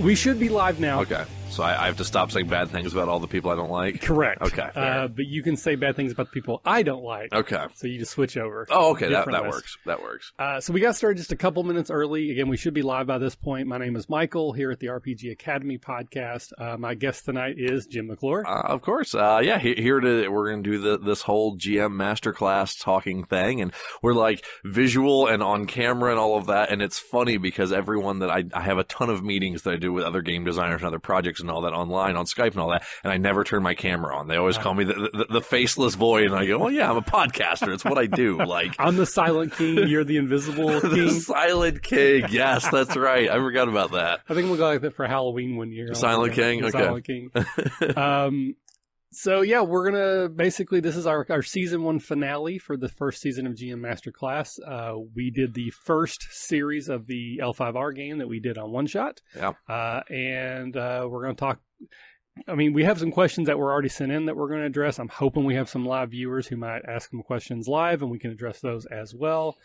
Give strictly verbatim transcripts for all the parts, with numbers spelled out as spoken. We should be live now. Okay. So I, I have to stop saying bad things about all the people I don't like? Correct. Okay. Uh, but you can say bad things about the people I don't like. Okay. So you just switch over. Oh, okay. That, that works. That works. Uh, so we got started just a couple minutes early. Again, we should be live by this point. My name is Michael here at the R P G Academy podcast. Uh, my guest tonight is Jim McClure. Uh, of course. Uh, yeah. Here to, we're going to do the, this whole G M masterclass talking thing. And we're like visual and on camera and all of that. And it's funny because everyone that I, I have a ton of meetings that I do with other game designers and other projects and all that online on Skype and all that, and I never turn my camera on. They always call me the, the, the faceless void, and I go, well, yeah, I'm a podcaster. It's what I do. Like I'm the silent king. You're the invisible king. The silent king. Yes, that's right. I forgot about that. I think we'll go like that for Halloween one year. Silent king? Okay. Silent king. Um, so, yeah, we're going to basically, this is our, our season one finale for the first season of G M Masterclass. Uh, we did the first series of the L five R game that we did on One Shot. Yeah. Uh, and uh, we're going to talk, I mean, we have some questions that were already sent in that we're going to address. I'm hoping we have some live viewers who might ask them questions live, and we can address those as well.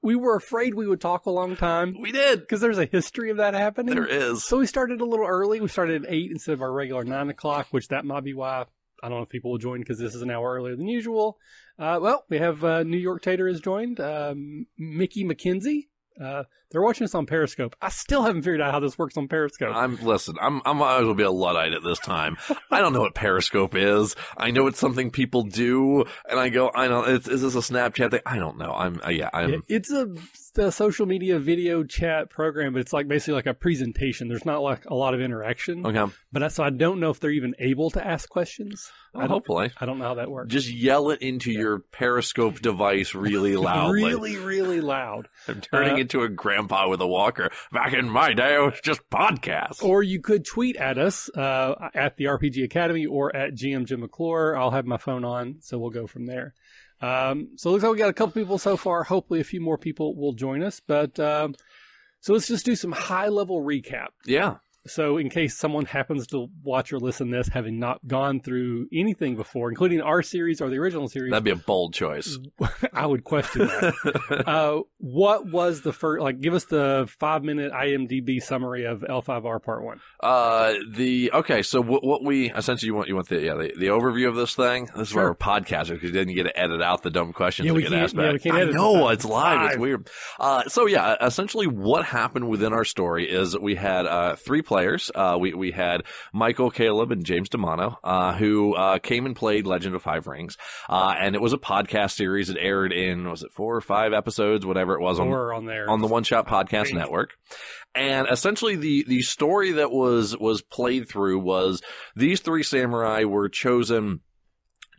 We were afraid we would talk a long time. We did. Because there's a history of that happening. There is. So we started a little early. We started at eight instead of our regular nine o'clock, which that might be why I don't know if people will join because this is an hour earlier than usual. Uh, well, we have uh, New York Tater has joined. Um, Mickey McKenzie. Uh, they're watching us on Periscope. I still haven't figured out how this works on Periscope. I'm listen. I'm I'm I will be a Luddite at this time. I don't know what Periscope is. I know it's something people do, and I go, I don't. It's, is this a Snapchat thing? I don't know. I'm uh, yeah. I'm. It's a, a social media video chat program, but it's like basically like a presentation. There's not like a lot of interaction. Okay. But I, so I don't know if they're even able to ask questions. Well, I hopefully. I don't know how that works. Just yell it into yeah. your Periscope device really loudly. really, really loud. I'm turning it. Uh, to a grandpa with a walker. Back in my day, it was just podcasts. Or you could tweet at us uh, at the R P G Academy or at G M Jim McClure. I'll have my phone on, so we'll go from there. Um, so it looks like we got a couple people so far. Hopefully a few more people will join us. But um, so let's just do some high-level recap. Yeah. So in case someone happens to watch or listen to this, having not gone through anything before, including our series or the original series. That'd be a bold choice. I would question that. uh, what was the first, like, give us the five-minute I M D B summary of L five R Part one. Uh, the, okay, so what, what we, essentially, you want you want the yeah the, the overview of this thing? This is sure. why we're podcasting, because then you get to edit out the dumb questions yeah, that get asked back. Yeah, we can't edit I know, it's live. live, it's weird. Uh, so yeah, essentially what happened within our story is we had uh, three players. Players. Uh, we, we had Michael, Caleb, and James D'Amano, uh, who uh, came and played Legend of Five Rings. Uh, and it was a podcast series that aired in, was it four or five episodes, whatever it was, on, on, there. on the One Shot Podcast Network. And essentially the, the story that was, was played through was these three samurai were chosen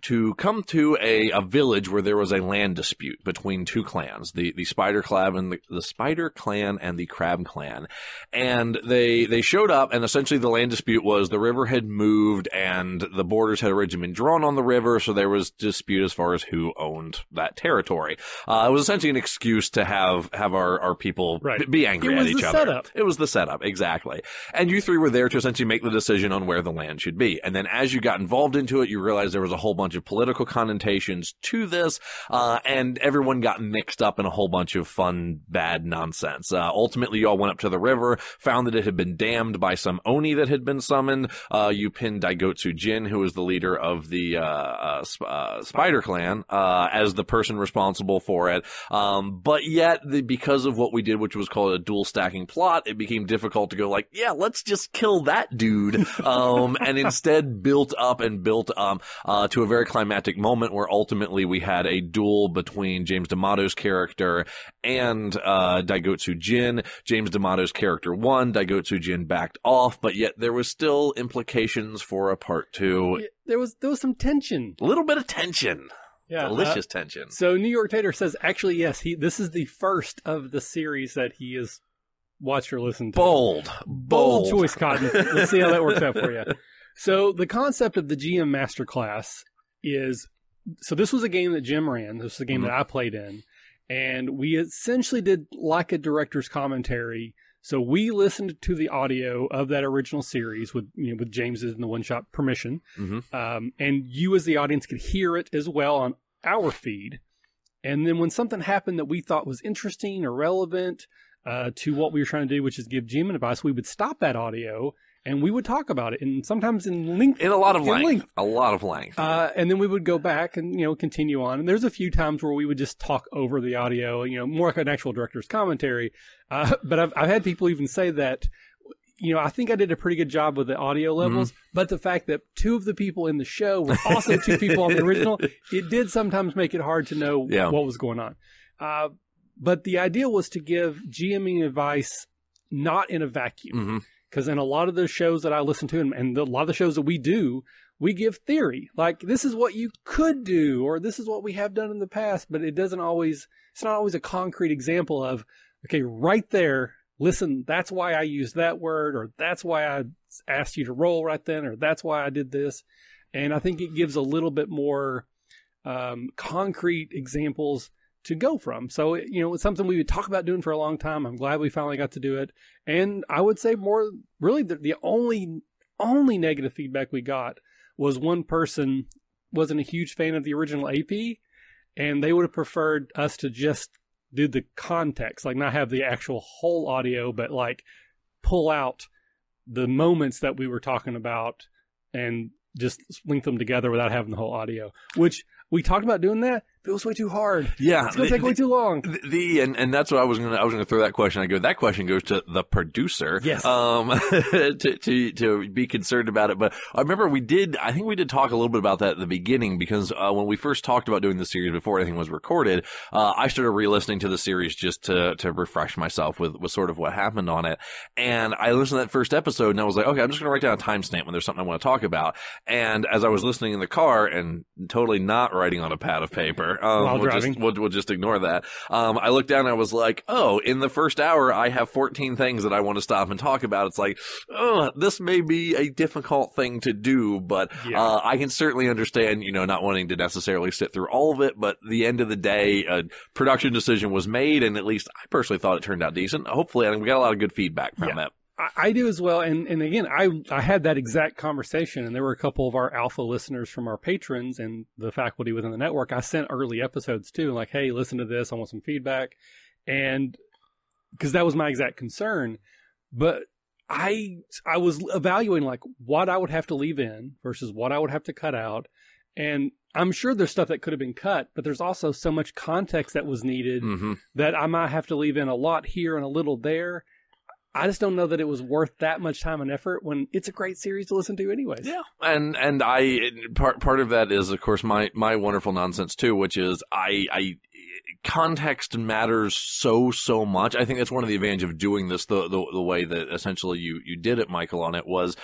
to come to a, a village where there was a land dispute between two clans, the, the Spider Clan and the, the Spider Clan and the Crab Clan. And they, they showed up, and essentially the land dispute was the river had moved and the borders had originally been drawn on the river. So there was dispute as far as who owned that territory. Uh, it was essentially an excuse to have, have our, our people right. be angry at each other. It was the setup. It was the setup. Exactly. And you three were there to essentially make the decision on where the land should be. And then as you got involved into it, you realized there was a whole bunch of political connotations to this, uh, and everyone got mixed up in a whole bunch of fun, bad nonsense. Uh, ultimately, you all went up to the river, found that it had been dammed by some Oni that had been summoned. Uh, you pinned Daigotsu Jin, who was the leader of the uh, uh, uh, Spider Clan, uh, as the person responsible for it. Um, but yet, the, because of what we did, which was called a dual stacking plot, it became difficult to go like, yeah, let's just kill that dude, um, and instead built up and built up uh, to a very very climactic moment where ultimately we had a duel between James D'Amato's character and uh, Daigotsu Jin. James D'Amato's character won. Daigotsu Jin backed off, but yet there was still implications for a part two. Yeah, there was there was some tension. A little bit of tension. Yeah, delicious uh, tension. So New York Tater says, actually, yes, he. This is the first of the series that he is watched or listened to. Bold, bold, bold choice, Cotton. Let's see how that works out for you. So the concept of the G M Masterclass. Is so this was a game that Jim ran. This is a game mm-hmm. that I played in, and we essentially did like a director's commentary. So we listened to the audio of that original series with you know with James's and the One Shot permission, mm-hmm. um, and you as the audience could hear it as well on our feed. And then when something happened that we thought was interesting or relevant, uh, to what we were trying to do, which is give Jim advice, we would stop that audio and we would talk about it, and sometimes in length. In a lot of length. length. A lot of length. Uh, and then we would go back and, you know, continue on. And there's a few times where we would just talk over the audio, you know, more like an actual director's commentary. Uh, but I've, I've had people even say that, you know, I think I did a pretty good job with the audio levels, mm-hmm. but the fact that two of the people in the show were also two people on the original, it did sometimes make it hard to know yeah. what was going on. Uh, but the idea was to give GMing advice not in a vacuum. Mm-hmm. Because in a lot of the shows that I listen to and, and the, a lot of the shows that we do, we give theory. Like, this is what you could do, or this is what we have done in the past. But it doesn't always, it's not always a concrete example of, okay, right there, listen, that's why I used that word, or that's why I asked you to roll right then, or that's why I did this. And I think it gives a little bit more um, concrete examples to go from. So, you know, it's something we would talk about doing for a long time. I'm glad we finally got to do it. And I would say more, really the, the only, only negative feedback we got was one person wasn't a huge fan of the original A P, and they would have preferred us to just do the context, like not have the actual whole audio, but like pull out the moments that we were talking about and just link them together without having the whole audio, which we talked about doing that. It was way too hard. Yeah. It's going to take the, way too long. The, the and, and that's what I was going to, I was going to throw that question. I go, that question goes to the producer. Yes. Um, to, to, to be concerned about it. But I remember we did, I think we did talk a little bit about that at the beginning, because uh, when we first talked about doing the series before anything was recorded, uh, I started re-listening to the series just to, to refresh myself with, with sort of what happened on it. And I listened to that first episode and I was like, okay, I'm just going to write down a timestamp when there's something I want to talk about. And as I was listening in the car and totally not writing on a pad of paper, Um, While we'll, just, we'll, we'll just ignore that. Um, I looked down and I was like, oh, in the first hour, I have fourteen things that I want to stop and talk about. It's like, oh, this may be a difficult thing to do, but yeah. uh, I can certainly understand, you know, not wanting to necessarily sit through all of it. But the end of the day, a production decision was made. And at least I personally thought it turned out decent. Hopefully, I mean, we got a lot of good feedback from yeah. that. I do as well. And, and again, I, I had that exact conversation, and there were a couple of our alpha listeners from our patrons and the faculty within the network. I sent early episodes too, like, hey, listen to this. I want some feedback. And because that was my exact concern, but I, I was evaluating like what I would have to leave in versus what I would have to cut out. And I'm sure there's stuff that could have been cut, but there's also so much context that was needed mm-hmm. that I might have to leave in a lot here and a little there. I just don't know that it was worth that much time and effort when it's a great series to listen to anyways. Yeah. And, and I, part, part of that is, of course, my, my wonderful nonsense too, which is I, I, context matters so, so much. I think that's one of the advantages of doing this the, the, the way that essentially you, you did it, Michael, on it was,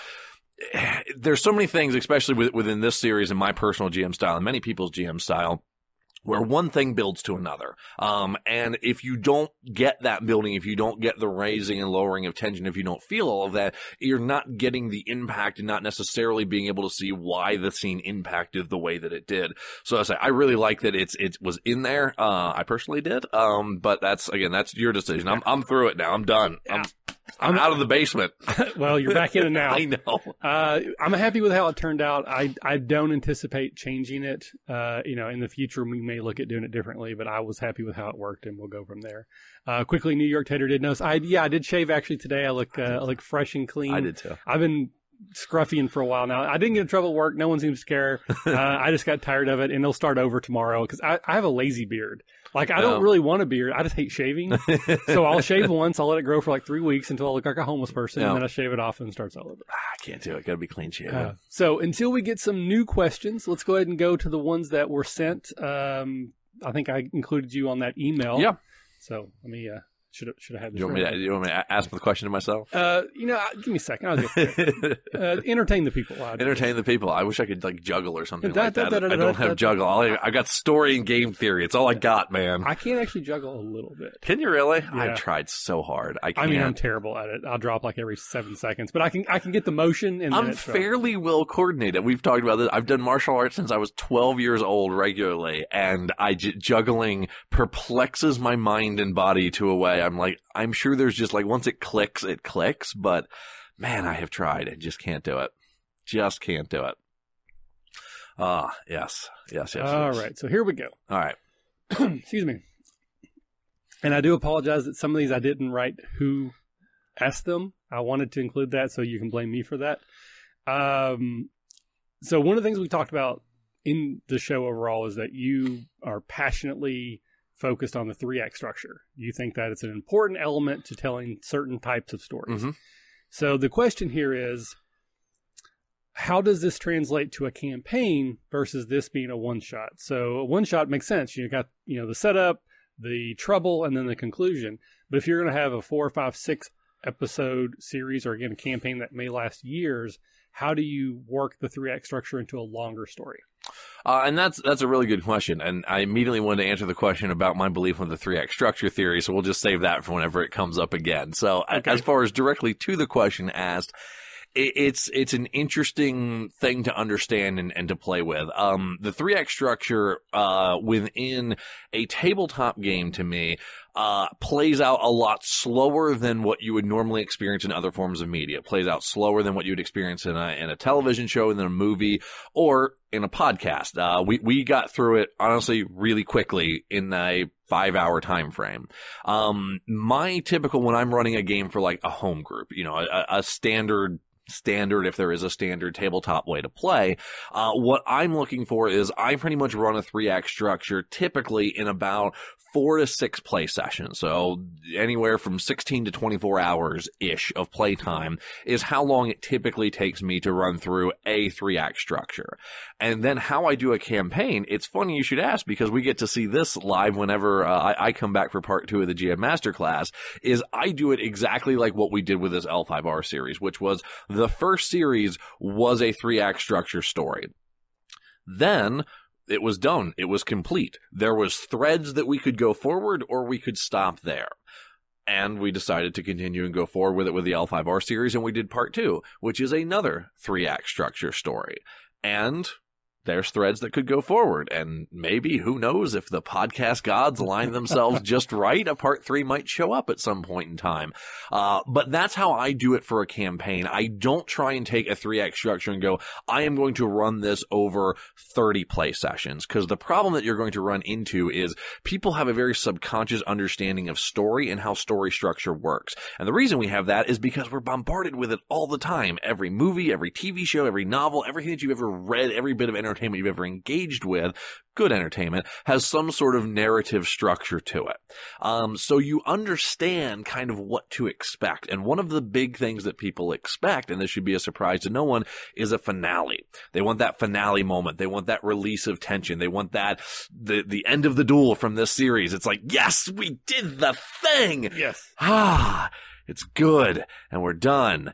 there's so many things, especially within this series and my personal G M style and many people's G M style, where one thing builds to another. Um, and if you don't get that building, if you don't get the raising and lowering of tension, if you don't feel all of that, you're not getting the impact and not necessarily being able to see why the scene impacted the way that it did. So I say, I really like that it's, it was in there. Uh, I personally did. Um, but that's, again, that's your decision. I'm, I'm through it now. I'm done. I'm, I'm out of the basement. Well, you're back in it now. I know. Uh, I'm happy with how it turned out. I, I don't anticipate changing it. Uh, you know, in the future, we may look at doing it differently, but I was happy with how it worked, and we'll go from there. Uh, quickly, New York Tater did notice. I, yeah, I did shave actually today. I look, uh, I look fresh and clean. I did too. I've been scruffying for a while now. I didn't get in trouble at work. No one seems to care. Uh, I just got tired of it, and they'll start over tomorrow because I, I have a lazy beard. Like, I don't um, really want a beard. I just hate shaving. So I'll shave once. I'll let it grow for like three weeks until I look like a homeless person. No. And then I shave it off and starts all over. I can't do it. Got to be clean shaven. Uh, so until we get some new questions, let's go ahead and go to the ones that were sent. Um, I think I included you on that email. Yeah. So let me... Uh, Should have, should have had this. Do you want me to, you want me to ask the question to myself? Uh, you know, give me a second. I'll just, uh, entertain the people. Entertain the people. I wish I could like juggle or something da, like da, that. Da, da, I don't da, have da, juggle. I I've got story and game theory. It's all I got, man. I can't actually juggle a little bit. Can you really? Yeah. I've tried so hard. I can't. I mean, I'm terrible at it. I'll drop like every seven seconds, but I can I can get the motion. And I'm fairly well coordinated. We've talked about this. I've done martial arts since I was twelve years old regularly, and I j- juggling perplexes my mind and body to a way. I'm like, I'm sure there's just like, once it clicks, it clicks, but man, I have tried and just can't do it. Just can't do it. Ah, uh, yes, yes, yes. All yes. right. So here we go. All right. Excuse me. And I do apologize that some of these I didn't write who asked them. I wanted to include that, so you can blame me for that. Um, so one of the things we talked about in the show overall is that you are passionately focused on the three-act structure. You think that it's an important element to telling certain types of stories. Mm-hmm. So the question here is, how does this translate to a campaign versus this being a one-shot? So a one-shot makes sense. You got, you know, the setup, the trouble, and then the conclusion. But if you're going to have a four, five, six episode series, or again, a campaign that may last years, how do you work the three-act structure into a longer story? Uh, and that's that's a really good question, and I immediately wanted to answer the question about my belief on the three-act structure theory, so we'll just save that for whenever it comes up again. So okay. as far as directly to the question asked, it, it's it's an interesting thing to understand and, and to play with. Um, the three-act structure uh, within a tabletop game, to me, Uh, plays out a lot slower than what you would normally experience in other forms of media. It plays out slower than what you'd experience in a, in a television show, in a movie, or in a podcast. Uh, we, we got through it, honestly, really quickly in a five-hour time frame. Um, my typical, when I'm running a game for like a home group, you know, a, a standard standard, if there is a standard tabletop way to play, uh, what I'm looking for is I pretty much run a three-act structure typically in about four to six play sessions. So anywhere from sixteen to twenty-four hours-ish of playtime is how long it typically takes me to run through a three-act structure. And then how I do a campaign, it's funny you should ask, because we get to see this live whenever uh, I, I come back for part two of the G M Masterclass, is I do it exactly like what we did with this L five R series, which was the first series was a three-act structure story. Then it was done. It was complete. There was threads that we could go forward or we could stop there. And we decided to continue and go forward with it with the L five R series, and we did part two, which is another three-act structure story. And there's threads that could go forward, and maybe, who knows, if the podcast gods line themselves just right, a part three might show up at some point in time. Uh, but that's how I do it for a campaign. I don't try and take a three-act structure and go, I am going to run this over thirty play sessions, because the problem that you're going to run into is people have a very subconscious understanding of story and how story structure works. And the reason we have that is because we're bombarded with it all the time. Every movie, every T V show, every novel, everything that you've ever read, every bit of entertainment entertainment you've ever engaged with, good entertainment, has some sort of narrative structure to it. Um, so you understand kind of what to expect. And one of the big things that people expect, and this should be a surprise to no one, is a finale. They want that finale moment. They want that release of tension. They want that, the, the end of the duel from this series. It's like, yes, we did the thing. Yes. Ah, it's good. And we're done.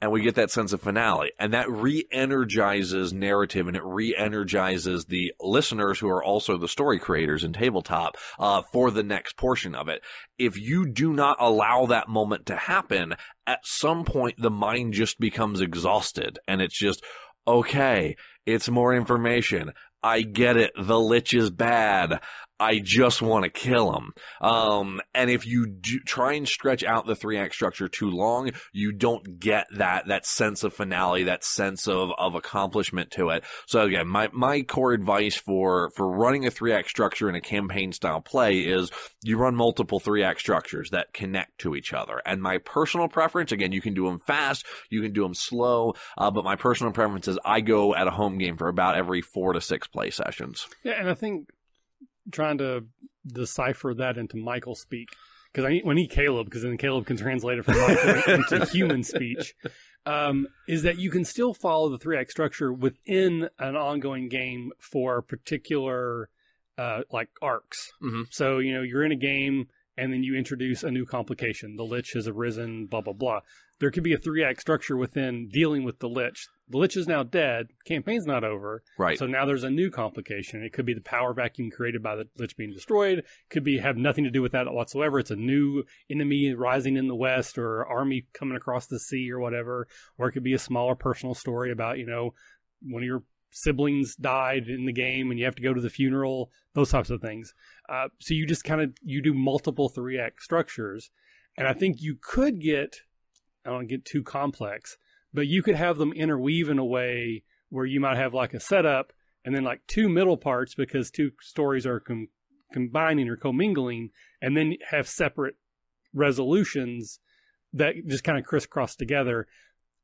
And we get that sense of finality, and that re-energizes narrative, and it re-energizes the listeners who are also the story creators in tabletop uh, for the next portion of it. If you do not allow that moment to happen, at some point the mind just becomes exhausted, and it's just, okay, it's more information. I get it. The Lich is bad. I just want to kill him. Um, and if you do try and stretch out the three-act structure too long, you don't get that, that sense of finale, that sense of, of accomplishment to it. So again, my, my core advice for, for running a three-act structure in a campaign-style play is you run multiple three-act structures that connect to each other. And my personal preference, again, you can do them fast, you can do them slow, uh, but my personal preference is I go at a home game for about every four to six play sessions. Yeah, and I think trying to decipher that into Michael speak, because I need, we need Caleb, because then Caleb can translate it from Michael into human speech, um, is that you can still follow the three-act structure within an ongoing game for particular uh, like arcs. Mm-hmm. So, you know, you're in a game and then you introduce a new complication. The Lich has arisen, blah, blah, blah. There could be a three-act structure within dealing with the Lich. The Lich is now dead. Campaign's not over. Right. So now there's a new complication. It could be the power vacuum created by the Lich being destroyed. Could be have nothing to do with that whatsoever. It's a new enemy rising in the west, or army coming across the sea, or whatever. Or it could be a smaller personal story about, you know, one of your siblings died in the game and you have to go to the funeral. Those types of things. Uh, so you just kind of, you do multiple three-act structures. And I think you could get... I don't get too complex, but you could have them interweave in a way where you might have like a setup and then like two middle parts, because two stories are com- combining or commingling, and then have separate resolutions that just kind of crisscross together.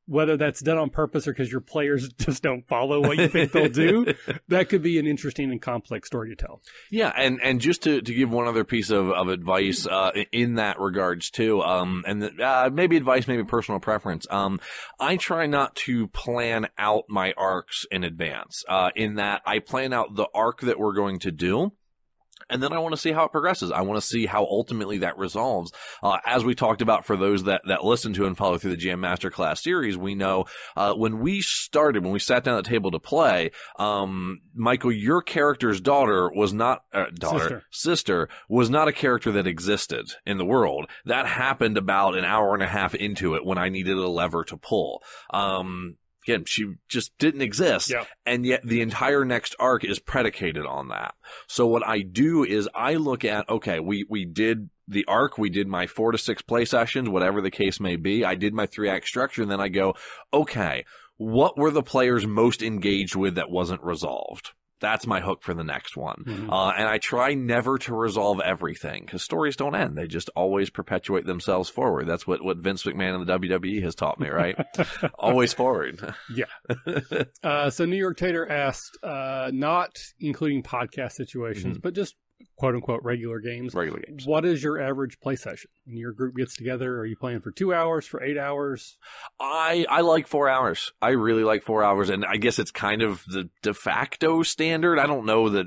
Whether that's done on purpose or because your players just don't follow what you think they'll do, that could be an interesting and complex story to tell. Yeah, and, and just to, to give one other piece of, of advice uh, in that regards too, um, and the, uh, maybe advice, maybe personal preference, um, I try not to plan out my arcs in advance, uh, in that I plan out the arc that we're going to do. And then I want to see how it progresses. I want to see how ultimately that resolves. Uh, as we talked about, for those that, that listen to and follow through the G M Masterclass series, we know uh, when we started, when we sat down at the table to play, um, Michael, your character's daughter was not uh, daughter, sister. sister was not a character that existed in the world. That happened about an hour and a half into it when I needed a lever to pull. Um, Again, she just didn't exist, yeah. And yet the entire next arc is predicated on that. So what I do is I look at, okay, we, we did the arc, we did my four to six play sessions, whatever the case may be. I did my three-act structure, and then I go, okay, what were the players most engaged with that wasn't resolved? That's my hook for the next one. Mm-hmm. Uh, and I try never to resolve everything because stories don't end. They just always perpetuate themselves forward. That's what, what Vince McMahon in the W W E has taught me, right? Always forward. Yeah. Uh, so New York Tater asked, uh, not including podcast situations, mm-hmm. but just quote unquote regular games. Regular games. What is your average play session? When your group gets together, are you playing for two hours, for eight hours? I I like four hours. I really like four hours, and I guess it's kind of the de facto standard. I don't know that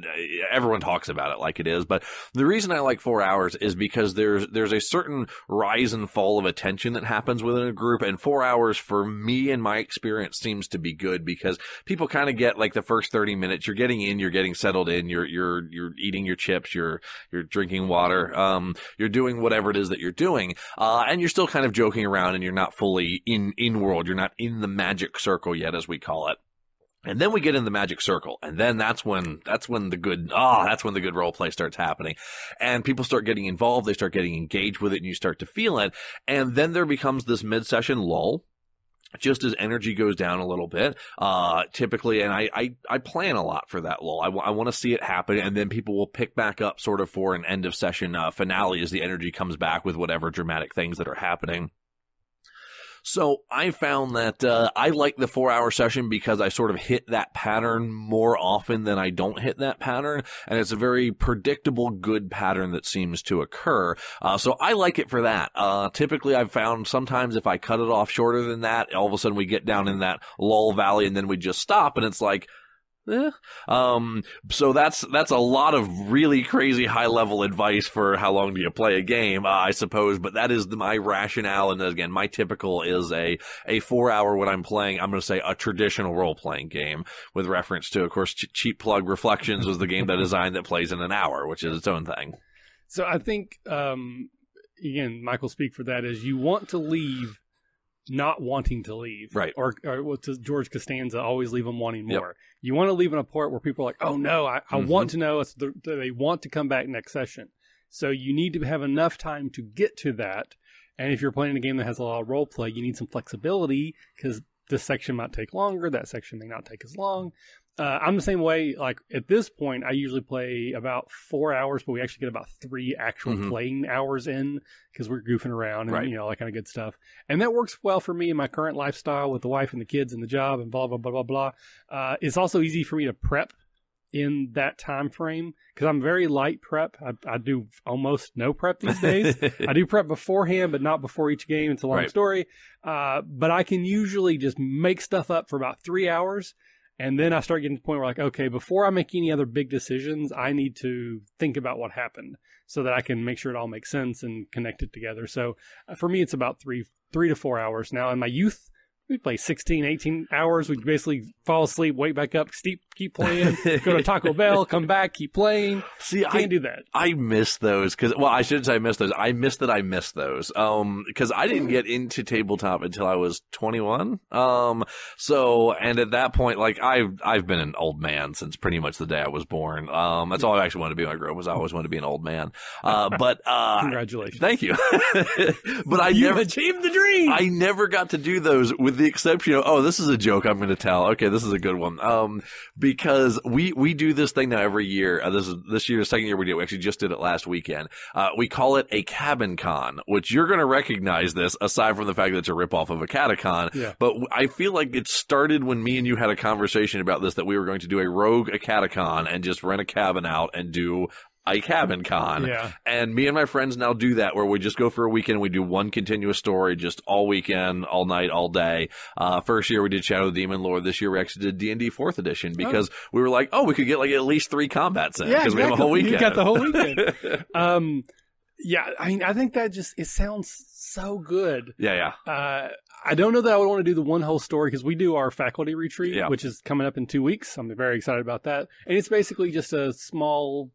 everyone talks about it like it is, but the reason I like four hours is because there's there's a certain rise and fall of attention that happens within a group, and four hours for me and my experience seems to be good because people kind of get like the first thirty minutes. You're getting in, you're getting settled in, you're you're you're eating your chips. You're, you're drinking water, um, you're doing whatever it is that you're doing, uh, and you're still kind of joking around and you're not fully in, in world. You're not in the magic circle yet, as we call it. And then we get in the magic circle, and then that's when that's when the good ah oh, that's when the good role play starts happening, and people start getting involved. They start getting engaged with it, and you start to feel it. And then there becomes this mid-session lull. Just as energy goes down a little bit, uh, typically, and I, I, I plan a lot for that lull. I, w- I want to see it happen, and then people will pick back up sort of for an end of session uh, finale as the energy comes back with whatever dramatic things that are happening. So I found that uh, I like the four-hour session because I sort of hit that pattern more often than I don't hit that pattern, and it's a very predictable, good pattern that seems to occur. Uh, so I like it for that. Uh, typically, I've found sometimes if I cut it off shorter than that, all of a sudden we get down in that lull valley, and then we just stop, and it's like, eh. Um, so that's that's a lot of really crazy high-level advice for how long do you play a game, uh, I suppose, but that is the, my rationale, and again, my typical is a, a four-hour when I'm playing, I'm going to say a traditional role-playing game with reference to, of course, ch- cheap plug Reflections was the game that I designed that plays in an hour, which is its own thing. So I think, um, again, Michael, speak for that is you want to leave not wanting to leave, right? Or, or well, to George Costanza, always leave them wanting more. Yep. You want to leave in a part where people are like, "Oh no, I, I mm-hmm. want to know." It's the, they want to come back next session, so you need to have enough time to get to that. And if you're playing a game that has a lot of role play, you need some flexibility because this section might take longer, that section may not take as long. Uh, I'm the same way. Like at this point, I usually play about four hours, but we actually get about three actual mm-hmm. playing hours in because we're goofing around and right. you know all that kind of good stuff. And that works well for me in my current lifestyle with the wife and the kids and the job and blah blah blah blah blah. Uh, it's also easy for me to prep in that time frame because I'm very light prep. I, I do almost no prep these days. I do prep beforehand, but not before each game. It's a long right. story, uh, but I can usually just make stuff up for about three hours. And then I start getting to the point where like, okay, before I make any other big decisions, I need to think about what happened so that I can make sure it all makes sense and connect it together. So for me, it's about three, three to four hours. Now in my youth, we play sixteen, eighteen hours. We basically fall asleep, wake back up, keep, keep playing, go to Taco Bell, come back, keep playing. See, Can't I do that. I miss those because, well, I shouldn't say I miss those. I miss that I miss those um, because I didn't get into tabletop until I was twenty-one. Um, so, and at that point, like I've I've been an old man since pretty much the day I was born. Um, that's all I actually wanted to be when I grew up was I always wanted to be an old man. Uh, but uh, congratulations, thank you. But I You've never achieved the dream. I never got to do those with the exception of, oh, this is a joke I'm going to tell. Okay, this is a good one. Um, because we we do this thing now every year. Uh, this is this year's second year we did. We actually just did it last weekend. Uh, we call it a cabin con, which you're going to recognize this, aside from the fact that it's a ripoff of a catacon. Yeah. But I feel like it started when me and you had a conversation about this, that we were going to do a rogue a catacon and just rent a cabin out and do a cabin con. Yeah. And me and my friends now do that, where we just go for a weekend and we do one continuous story just all weekend, all night, all day. Uh, first year we did Shadow of the Demon Lord. This year we actually did D and D Fourth Edition because oh. we were like, oh, we could get like at least three combats in because yeah, exactly. we have a whole weekend. You got the whole weekend. um, yeah, I mean, I think that just, it sounds so good. Yeah, yeah. Uh, I don't know that I would want to do the one whole story because we do our faculty retreat, yeah. which is coming up in two weeks. I'm very excited about that. And it's basically just a small,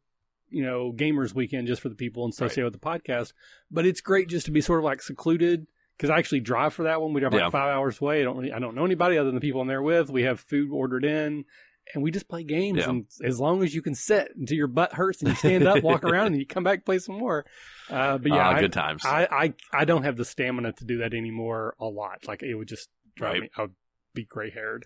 you know, gamers weekend just for the people associated right. with the podcast. But it's great just to be sort of like secluded, because I actually drive for that one. We drive yeah. like five hours away. I don't really, I don't know anybody other than the people I'm there with. We have food ordered in and we just play games. Yeah. And as long as you can sit until your butt hurts and you stand up, walk around, and you come back and play some more. Uh, but yeah, uh, good I, times. I, I, I don't have the stamina to do that anymore a lot. Like it would just drive right. me. I would be gray haired.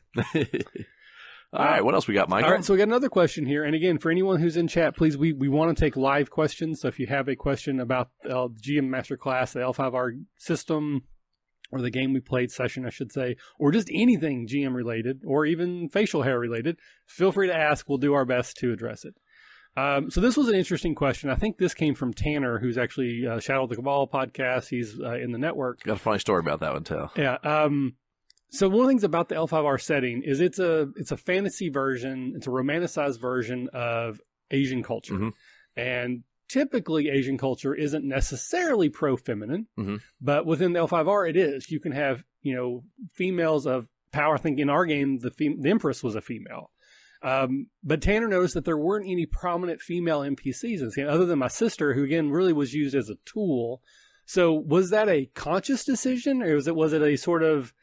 All right, what else we got, Michael? All right, so we got another question here. And again, for anyone who's in chat, please, we, we want to take live questions. So if you have a question about uh, G M Masterclass, the L five R system, or the game we played session, I should say, or just anything G M related, or even facial hair related, feel free to ask. We'll do our best to address it. Um, so this was an interesting question. I think this came from Tanner, who's actually uh, Shadow of the Cabal podcast. He's uh, in the network. Got a funny story about that one, too. Yeah, um... So one of the things about the L five R setting is it's a it's a fantasy version, it's a romanticized version of Asian culture. Mm-hmm. And typically Asian culture isn't necessarily pro-feminine, mm-hmm. but within the L five R it is. You can have, you know, females of power. I think in our game, the, fem- the Empress was a female. Um, but Tanner noticed that there weren't any prominent female N P Cs in this game, other than my sister, who again really was used as a tool. So was that a conscious decision, or was it was it a sort of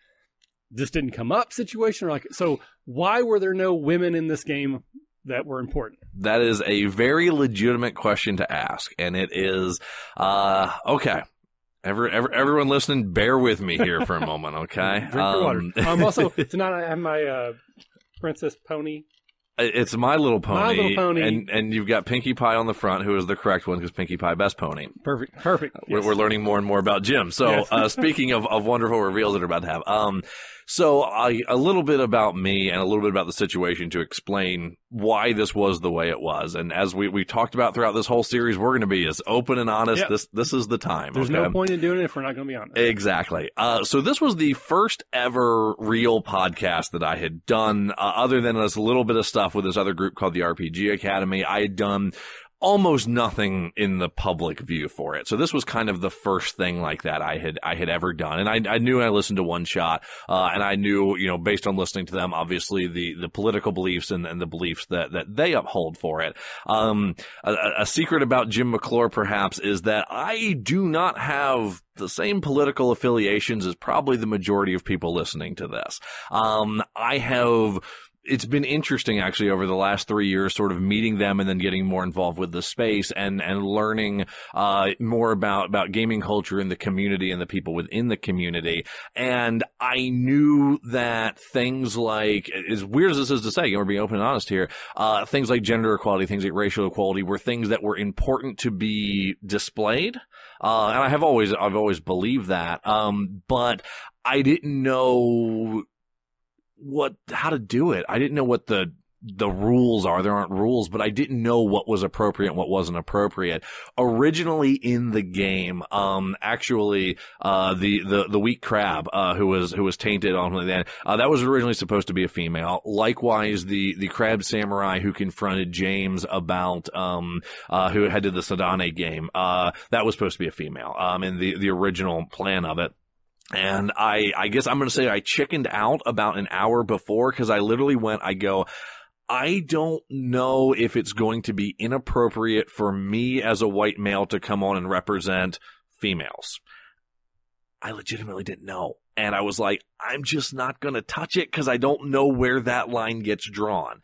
this didn't come up situation? Or like, so why were there no women in this game that were important? That is a very legitimate question to ask. And it is, uh, okay. Every, every, everyone listening, bear with me here for a moment. Okay. Drink um, your water. um, also, tonight I have my, uh, Princess Pony. It's My Little Pony. My Little Pony. And, and you've got Pinkie Pie on the front, who is the correct one, because Pinkie Pie, best pony. Perfect. Perfect. We're, yes. we're learning more and more about Jim. So yes. uh, speaking of, of wonderful reveals that we're about to have, um, so I, a little bit about me and a little bit about the situation to explain why this was the way it was. And as we, we talked about throughout this whole series, we're going to be as open and honest. Yep. This this is the time. There's okay? no point in doing it if we're not going to be honest. Exactly. Uh, so this was the first ever real podcast that I had done, uh, other than this little bit of stuff with this other group called the R P G Academy. I had done almost nothing in the public view for it. So this was kind of the first thing like that I had, I had ever done. And I, I knew I listened to One Shot, uh, and I knew, you know, based on listening to them, obviously the, the political beliefs and, and the beliefs that, that they uphold for it. Um, a, a secret about Jim McClure perhaps is that I do not have the same political affiliations as probably the majority of people listening to this. Um, I have, It's been interesting actually over the last three years, sort of meeting them and then getting more involved with the space and, and learning, uh, more about, about gaming culture in the community and the people within the community. And I knew that things like, as weird as this is to say, and we're being open and honest here, uh, things like gender equality, things like racial equality were things that were important to be displayed. Uh, and I have always, I've always believed that. Um, but I didn't know what, how to do it. I didn't know what the, the rules are. There aren't rules, but I didn't know what was appropriate and what wasn't appropriate. Originally in the game, um, actually, uh, the, the, the weak crab, uh, who was, who was tainted on the end, uh, that was originally supposed to be a female. Likewise, the, the crab samurai who confronted James about, um, uh, who had to the Sadane game, uh, that was supposed to be a female, um, in the, the original plan of it. And I, I guess I'm going to say I chickened out about an hour before, because I literally went, I go, I don't know if it's going to be inappropriate for me as a white male to come on and represent females. I legitimately didn't know. And I was like, I'm just not going to touch it because I don't know where that line gets drawn.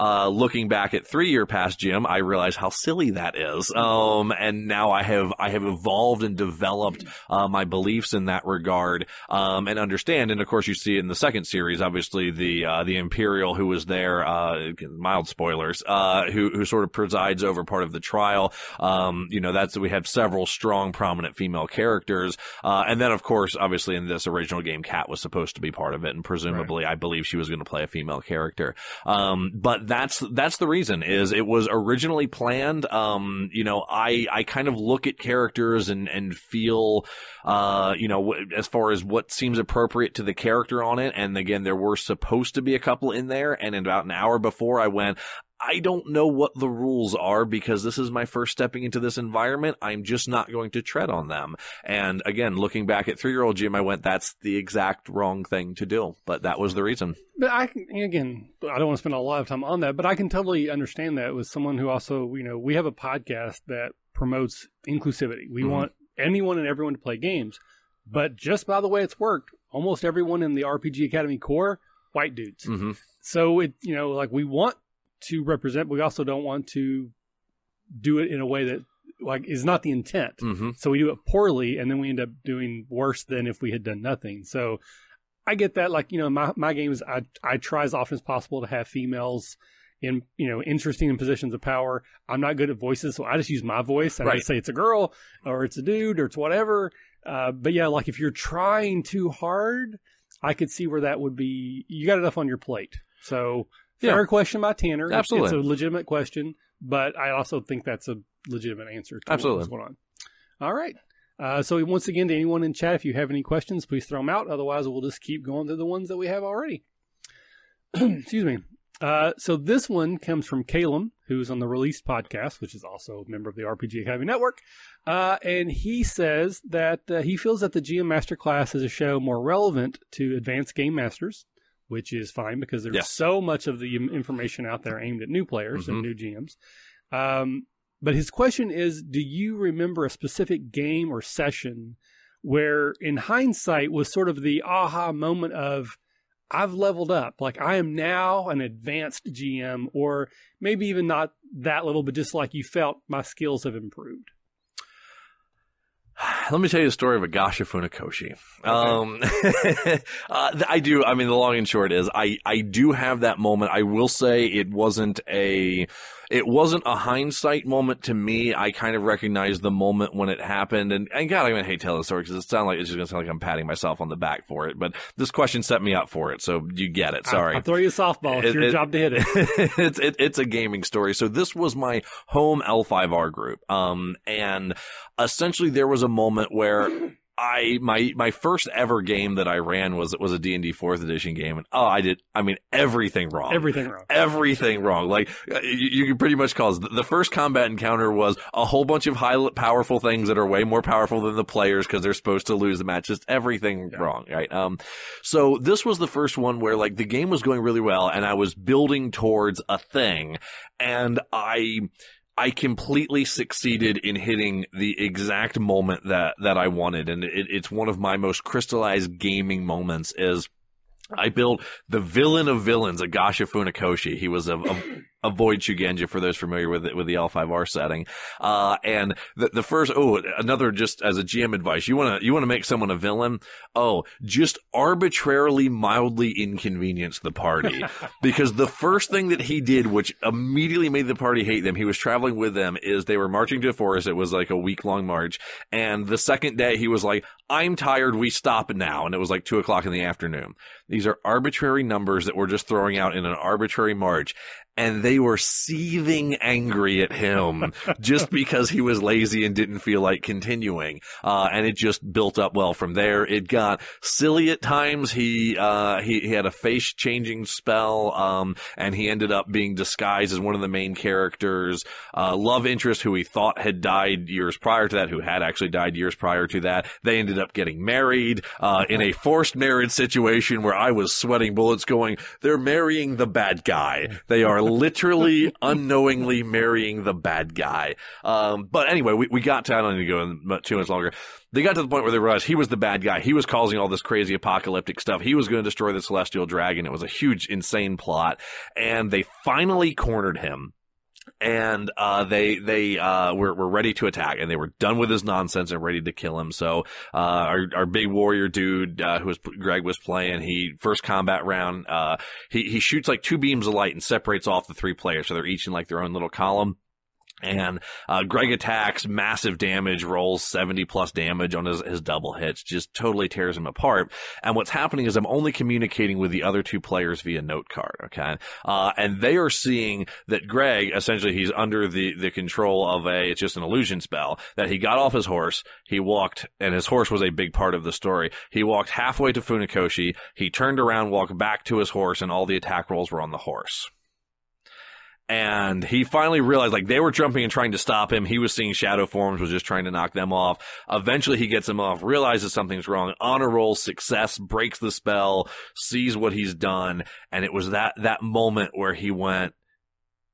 Uh, looking back at three year past Jim, I realize how silly that is. Um, and now I have, I have evolved and developed, uh, my beliefs in that regard, um, and understand. And of course you see it in the second series, obviously the, uh, the Imperial who was there, uh, mild spoilers, uh, who, who sort of presides over part of the trial. Um, you know, that's, we have several strong, prominent female characters. Uh, and then of course, obviously in this original game, Kat was supposed to be part of it. And presumably, right, I believe she was going to play a female character. Um, but That's, that's the reason is it was originally planned. Um, you know, I, I kind of look at characters and, and feel, uh, you know, w- as far as what seems appropriate to the character on it. And again, there were supposed to be a couple in there. And in about an hour before I went, I don't know what the rules are because this is my first stepping into this environment. I'm just not going to tread on them. And again, looking back at three-year-old Jim, I went, that's the exact wrong thing to do. But that was the reason. But I can, again, I don't want to spend a lot of time on that, but I can totally understand that with someone who also, you know, we have a podcast that promotes inclusivity. We mm-hmm. want anyone and everyone to play games. But just by the way it's worked, almost everyone in the R P G Academy core, white dudes. Mm-hmm. So, it you know, like we want to represent, but we also don't want to do it in a way that like is not the intent. Mm-hmm. So we do it poorly, and then we end up doing worse than if we had done nothing. So I get that. Like, you know, my, my game is I, I try as often as possible to have females in, you know, interesting in positions of power. I'm not good at voices, so I just use my voice. And right. I just say it's a girl or it's a dude or it's whatever. Uh, but yeah, like if you're trying too hard, I could see where that would be. You got enough on your plate. So fair yeah. question by Tanner. Absolutely. It's, it's a legitimate question, but I also think that's a legitimate answer to Absolutely. What's going on. All right. Uh, so once again, to anyone in chat, if you have any questions, please throw them out. Otherwise, we'll just keep going through the ones that we have already. Excuse me. Uh, so this one comes from Calum, who's on the Released podcast, which is also a member of the R P G Academy Network. Uh, and he says that uh, he feels that the G M Masterclass is a show more relevant to advanced game masters, which is fine because there's yes. so much of the information out there aimed at new players mm-hmm. and new G Ms. Um, but his question is, do you remember a specific game or session where in hindsight was sort of the aha moment of, I've leveled up, like I am now an advanced G M, or maybe even not that level, but just like you felt my skills have improved? Let me tell you the story of Agasha Funakoshi. Okay. Um, uh, I do. I mean, the long and short is I, I do have that moment. I will say it wasn't a, it wasn't a hindsight moment to me. I kind of recognized the moment when it happened. And, and God, I'm going to hate telling this story because it sounds like it's just going to sound like I'm patting myself on the back for it. But this question set me up for it. So you get it. Sorry. I, I'll throw you a softball. It's it, your it, job to hit it. it's, it, it's a gaming story. So this was my home L five R group. Um, and essentially there was a moment where I, my, my first ever game that I ran was, was a D and D Fourth Edition game. And oh, I did, I mean, everything wrong. Everything wrong. Everything wrong. Like, you, you can pretty much call it. The first combat encounter was a whole bunch of high, powerful things that are way more powerful than the players because they're supposed to lose the match. Just everything yeah. wrong, right? Um, so this was the first one where, like, the game was going really well and I was building towards a thing, and I, I completely succeeded in hitting the exact moment that, that I wanted. And it, it's one of my most crystallized gaming moments is I built the villain of villains, Agasha Funakoshi. He was a, a A Void Shugenja, for those familiar with it, with the L five R setting. Uh, and the, the first, oh, another just as a G M advice, you want to, you want to make someone a villain? Oh, just arbitrarily mildly inconvenience the party. Because the first thing that he did, which immediately made the party hate them, he was traveling with them, is they were marching to a forest. It was like a week long march. And the second day he was like, I'm tired. We stop now. And it was like two o'clock in the afternoon. These are arbitrary numbers that we're just throwing out in an arbitrary march. And they were seething angry at him just because he was lazy and didn't feel like continuing. Uh, and it just built up well from there. It got silly at times. He, uh, he, he had a face changing spell. Um, and he ended up being disguised as one of the main characters, uh, love interest who he thought had died years prior to that, who had actually died years prior to that. They ended up getting married, uh, in a forced marriage situation where I was sweating bullets going, they're marrying the bad guy. They are literally unknowingly marrying the bad guy. Um, but anyway, we, we got to, I don't need to go in too much longer. They got to the point where they realized he was the bad guy. He was causing all this crazy apocalyptic stuff. He was going to destroy the Celestial Dragon. It was a huge, insane plot. And they finally cornered him. And uh, they they uh, were were ready to attack, and they were done with his nonsense and ready to kill him. So uh, our our big warrior dude, uh, who was Greg was playing, he first combat round, uh, he he shoots like two beams of light and separates off the three players, so they're each in like their own little column. And uh, Greg attacks, massive damage, rolls seventy plus damage on his, his double hits, just totally tears him apart. And what's happening is I'm only communicating with the other two players via note card, okay? Uh, and they are seeing that Greg, essentially he's under the, the control of a, it's just an illusion spell, that he got off his horse, he walked, and his horse was a big part of the story. He walked halfway to Funakoshi, he turned around, walked back to his horse, and all the attack rolls were on the horse. And he finally realized, like, they were jumping and trying to stop him. He was seeing shadow forms, was just trying to knock them off. Eventually, he gets them off, realizes something's wrong, on a roll, success, breaks the spell, sees what he's done. And it was that that moment where he went,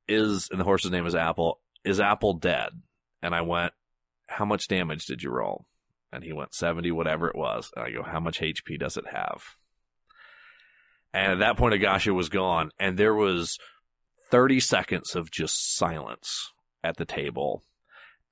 is, and the horse's name is Apple, is Apple dead? And I went, how much damage did you roll? And he went, seventy, whatever it was. And I go, how much H P does it have? And at that point, Agasha was gone. And there was thirty seconds of just silence at the table.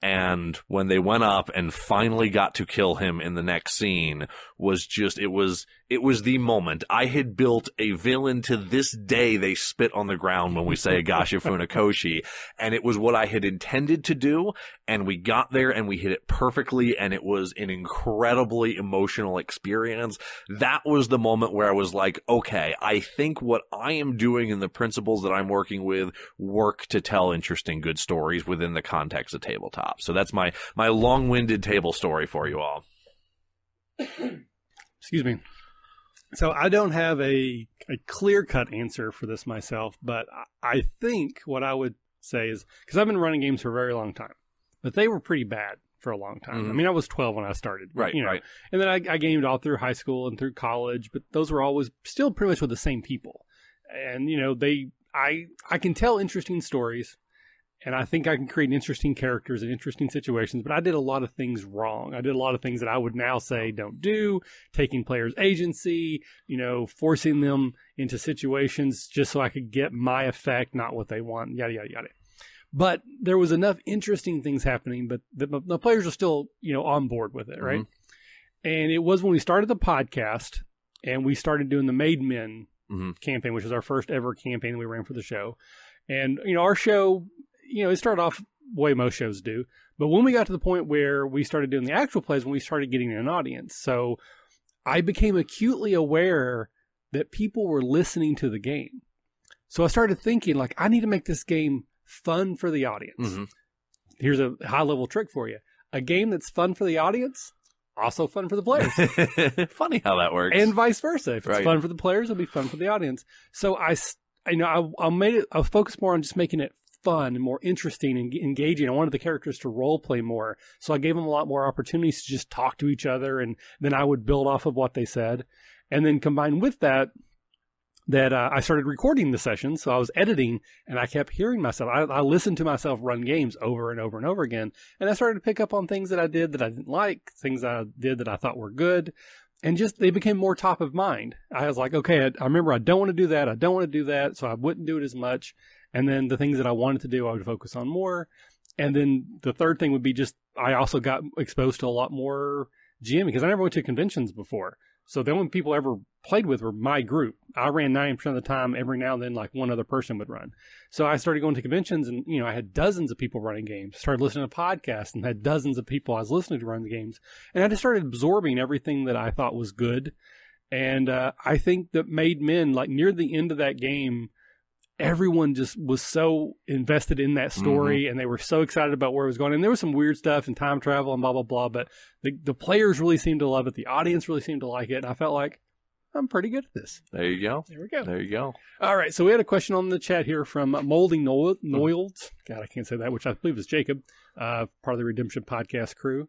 And when they went up and finally got to kill him in the next scene was just, it was, it was the moment. I had built a villain to this day. They spit on the ground when we say Agasha Funakoshi, and it was what I had intended to do. And we got there and we hit it perfectly. And it was an incredibly emotional experience. That was the moment where I was like, okay, I think what I am doing and the principles that I'm working with work to tell interesting, good stories within the context of tabletop. So that's my, my long-winded table story for you all. Excuse me. So I don't have a, a clear-cut answer for this myself, but I think what I would say is, because I've been running games for a very long time, but they were pretty bad for a long time. Mm-hmm. I mean, I was twelve when I started. Right, you know? Right. And then I, I gamed all through high school and through college, but those were always still pretty much with the same people. And, you know, they I I can tell interesting stories. And I think I can create interesting characters and interesting situations, but I did a lot of things wrong. I did a lot of things that I would now say don't do, taking players' agency, you know, forcing them into situations just so I could get my effect, not what they want, yada, yada, yada. But there was enough interesting things happening, but the, the players are still, you know, on board with it, right? Mm-hmm. And it was when we started the podcast and we started doing the Made Men mm-hmm. campaign, which was our first ever campaign that we ran for the show. And, you know, our show... You know, it started off the way most shows do. But when we got to the point where we started doing the actual plays, when we started getting an audience. So I became acutely aware that people were listening to the game. So I started thinking, like, I need to make this game fun for the audience. Mm-hmm. Here's a high-level trick for you. A game that's fun for the audience, also fun for the players. Funny how that works. And vice versa. If it's right. fun for the players, it'll be fun for the audience. So I, you know, I, I made it, I focused more on just making it fun and more interesting and engaging. I wanted the characters to role play more. So I gave them a lot more opportunities to just talk to each other. And then I would build off of what they said. And then combined with that, that uh, I started recording the session. So I was editing and I kept hearing myself. I, I listened to myself run games over and over and over again. And I started to pick up on things that I did that I didn't like, things I did that I thought were good. And just, they became more top of mind. I was like, okay, I, I remember I don't want to do that. I don't want to do that. So I wouldn't do it as much. And then the things that I wanted to do, I would focus on more. And then the third thing would be just, I also got exposed to a lot more GMing because I never went to conventions before. So the only people I ever played with were my group. I ran ninety percent of the time. Every now and then, like, one other person would run. So I started going to conventions and, you know, I had dozens of people running games. Started listening to podcasts and had dozens of people I was listening to run the games. And I just started absorbing everything that I thought was good. And uh, I think that Made Men, like, near the end of that game, everyone just was so invested in that story mm-hmm. and they were so excited about where it was going. And there was some weird stuff and time travel and blah, blah, blah. But the, the players really seemed to love it. The audience really seemed to like it. And I felt like I'm pretty good at this. There you go. There we go. There you go. All right. So we had a question on the chat here from Moldy Noilds. God, I can't say that, which I believe is Jacob, uh, part of the Redemption Podcast crew.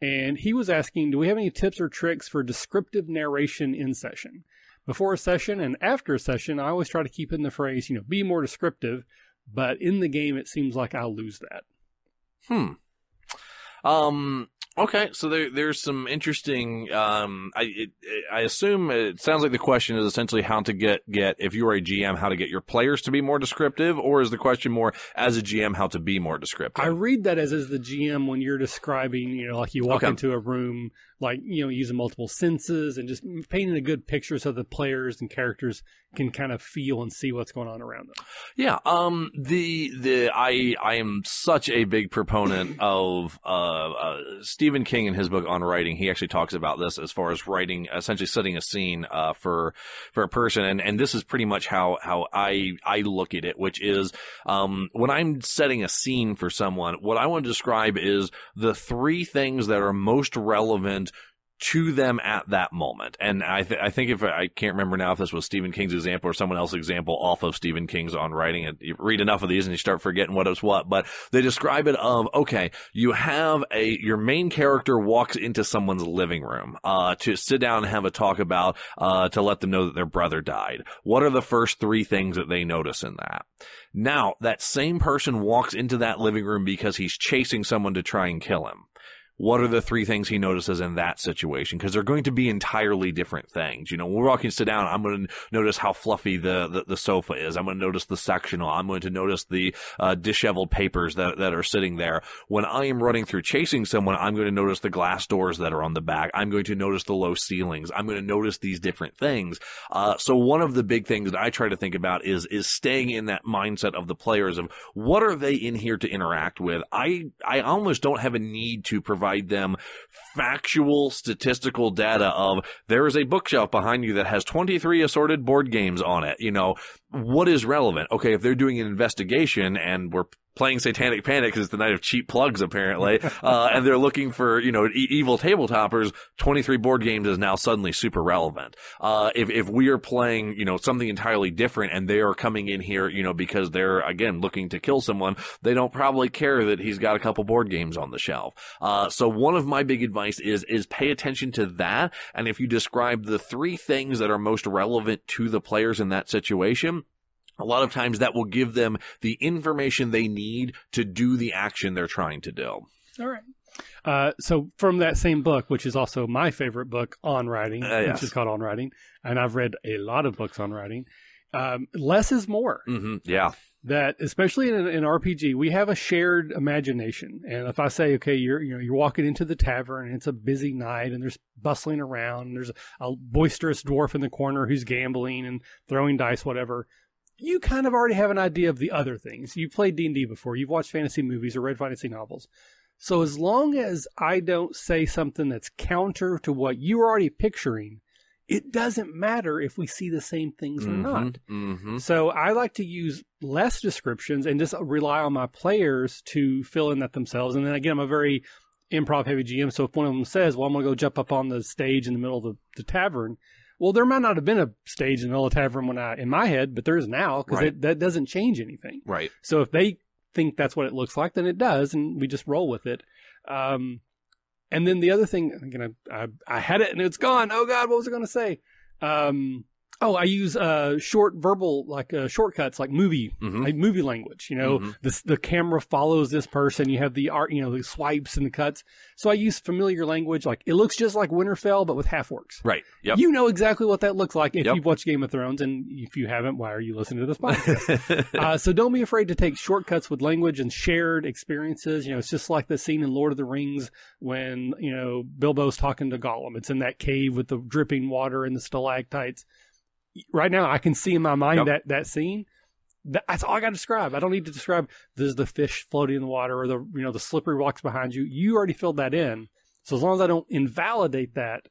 And he was asking, do we have any tips or tricks for descriptive narration in session? before a session and after a session, I always try to keep in the phrase, you know, be more descriptive, but in the game, it seems like I'll lose that. Hmm. Um, okay. So there, there's some interesting, um, I, it, I assume it sounds like the question is essentially how to get, get, if you are a G M, how to get your players to be more descriptive, or is the question more as a G M, how to be more descriptive? I read that as, as the G M, when you're describing, you know, like you walk okay. into a room, like, you know, using multiple senses and just painting a good picture so the players and characters can kind of feel and see what's going on around them. Yeah. Um, the, the, I, I am such a big proponent of, uh, uh, Stephen King in his book On Writing. He actually talks about this as far as writing, essentially setting a scene, uh, for, for a person. And, and this is pretty much how, how I, I look at it, which is, um, when I'm setting a scene for someone, what I want to describe is the three things that are most relevant to them at that moment. And I, th- I think if I can't remember now if this was Stephen King's example or someone else's example off of Stephen King's On Writing. And you read enough of these and you start forgetting what is what, but they describe it of, okay, you have a, your main character walks into someone's living room, uh, to sit down and have a talk about, uh, to let them know that their brother died. What are the first three things that they notice in that? Now that same person walks into that living room because he's chasing someone to try and kill him. What are the three things he notices in that situation? Because they're going to be entirely different things. You know, when we're walking to sit down, I'm going to notice how fluffy the, the, the sofa is. I'm going to notice the sectional. I'm going to notice the uh, disheveled papers that, that are sitting there. When I am running through chasing someone, I'm going to notice the glass doors that are on the back. I'm going to notice the low ceilings. I'm going to notice these different things. Uh, so one of the big things that I try to think about is, is staying in that mindset of the players of what are they in here to interact with? I, I almost don't have a need to provide them factual statistical data of there is a bookshelf behind you that has twenty-three assorted board games on it. You know, what is relevant? Okay, if they're doing an investigation and we're playing Satanic Panic because it's the night of cheap plugs apparently, uh, and they're looking for, you know, e- evil tabletoppers, twenty-three board games is now suddenly super relevant. Uh, if, if we are playing, you know, something entirely different and they are coming in here, you know, because they're, again, looking to kill someone, they don't probably care that he's got a couple board games on the shelf. Uh, so one of my big advice is, is pay attention to that. And if you describe the three things that are most relevant to the players in that situation, a lot of times that will give them the information they need to do the action they're trying to do. All right. Uh, so from that same book, which is also my favorite book on writing, uh, yes. which is called On Writing, and I've read a lot of books on writing, um, less is more. Mm-hmm. Yeah. That especially in an R P G, we have a shared imagination. And if I say, okay, you're, you know, you're walking into the tavern and it's a busy night and there's bustling around and there's a, a boisterous dwarf in the corner who's gambling and throwing dice, whatever. You kind of already have an idea of the other things. You've played D and D before. You've watched fantasy movies or read fantasy novels. So as long as I don't say something that's counter to what you're already picturing, it doesn't matter if we see the same things mm-hmm, or not. Mm-hmm. So I like to use less descriptions and just rely on my players to fill in that themselves. And then again, I'm a very improv heavy G M. So if one of them says, well, I'm going to go jump up on the stage in the middle of the, the tavern, well, there might not have been a stage in the middle of the tavern when I, in my head, but there is now because right. that doesn't change anything. Right. So if they think that's what it looks like, then it does, and we just roll with it. Um, and then the other thing, again, I, I, I had it and it's gone. Oh God, what was I going to say? Um, oh, I use uh, short verbal like uh, shortcuts, like movie, mm-hmm. like movie language. You know, mm-hmm. the the camera follows this person. You have the art, you know, the swipes and the cuts. So I use familiar language, like it looks just like Winterfell, but with half-orcs. Right. Yep. You know exactly what that looks like if yep. you've watched Game of Thrones, and if you haven't, why are you listening to this podcast? uh, so don't be afraid to take shortcuts with language and shared experiences. You know, it's just like the scene in Lord of the Rings when, you know, Bilbo's talking to Gollum. It's in that cave with the dripping water and the stalactites. Right now, I can see in my mind yep. that, that scene. That's all I got to describe. I don't need to describe there's the fish floating in the water or the, you know, the slippery rocks behind you. You already filled that in. So as long as I don't invalidate that,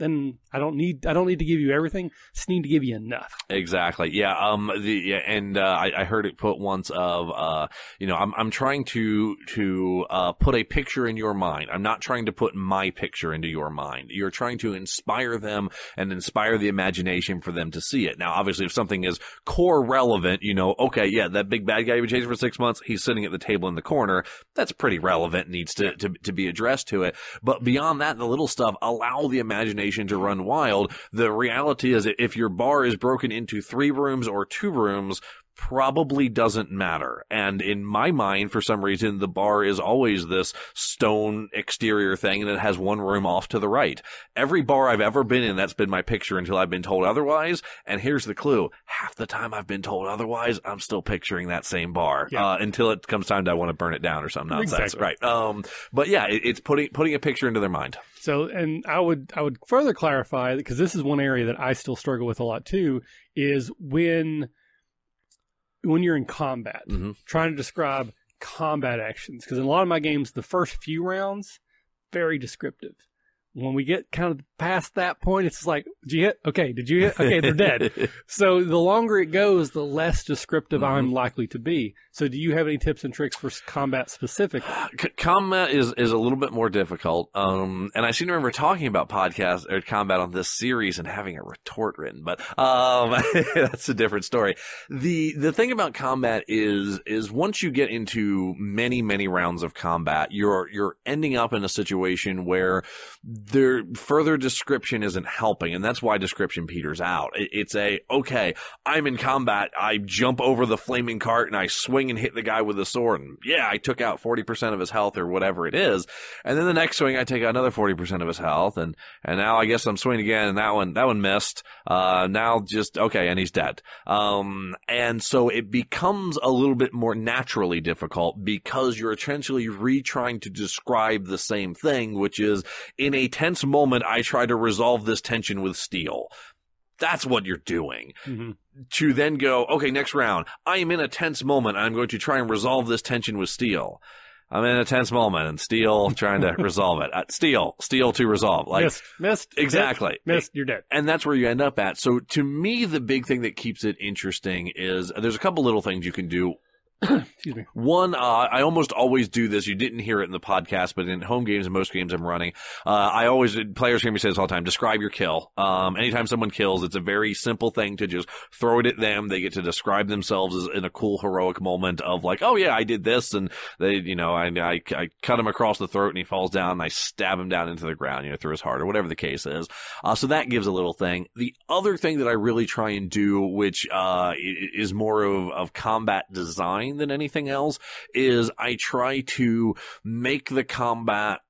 then I don't need I don't need to give you everything. Just need to give you enough. Exactly. Yeah. Um. The yeah, and uh, I, I heard it put once of uh. You know, I'm I'm trying to to uh put a picture in your mind. I'm not trying to put my picture into your mind. You're trying to inspire them and inspire the imagination for them to see it. Now, obviously, if something is core relevant, you know, okay, yeah, that big bad guy you've been chasing for six months, he's sitting at the table in the corner. That's pretty relevant. Needs to to to be addressed to it. But beyond that, the little stuff allow the imagination imagination to run wild. The reality is that if your bar is broken into three rooms or two rooms, probably doesn't matter. And in my mind, for some reason, the bar is always this stone exterior thing, and it has one room off to the right. Every bar I've ever been in, that's been my picture until I've been told otherwise. And here's the clue. Half the time I've been told otherwise, I'm still picturing that same bar. Yeah. Uh, until it comes time to I want to burn it down or some nonsense. Exactly. Right. Um, but yeah, it, it's putting putting a picture into their mind. So, and I would I would further clarify, because this is one area that I still struggle with a lot too, is when... when you're in combat, mm-hmm. trying to describe combat actions. Because in a lot of my games, the first few rounds, very descriptive. When we get kind of past that point, it's like, did you hit? Okay, did you hit? Okay, they're dead. So the longer it goes, the less descriptive mm-hmm. I'm likely to be. So do you have any tips and tricks for combat specific? Combat is, is a little bit more difficult. Um, and I seem to remember talking about podcast or combat on this series and having a retort written, but um, that's a different story. The the thing about combat is is once you get into many, many rounds of combat, you're you're ending up in a situation where their further description isn't helping, and that's why description peters out. It's a, okay, I'm in combat, I jump over the flaming cart and I swing and hit the guy with the sword, and yeah, I took out forty percent of his health or whatever it is, and then the next swing I take out another forty percent of his health, and, and now I guess I'm swinging again, and that one, that one missed, uh, now just, okay, and he's dead. Um, and so it becomes a little bit more naturally difficult because you're essentially retrying to describe the same thing, which is, in a tense moment, I try to resolve this tension with steel. That's what you're doing. Mm-hmm. To then go, okay, next round, I am in a tense moment. I'm going to try and resolve this tension with steel. I'm in a tense moment and steel trying to resolve it. Uh, steel, steel to resolve. Like, missed, missed. Exactly. Missed, you're dead. And that's where you end up at. So to me, the big thing that keeps it interesting is there's a couple little things you can do. Excuse me. One, uh, I almost always do this. You didn't hear it in the podcast, but in home games and most games I'm running, uh, I always, players hear me say this all the time, describe your kill. Um, anytime someone kills, it's a very simple thing to just throw it at them. They get to describe themselves as in a cool, heroic moment of like, oh yeah, I did this. And they, you know, I, I, I cut him across the throat and he falls down and I stab him down into the ground, you know, through his heart or whatever the case is. Uh, so that gives a little thing. The other thing that I really try and do, which, uh, is more of, of combat design than anything else, is I try to make the combat,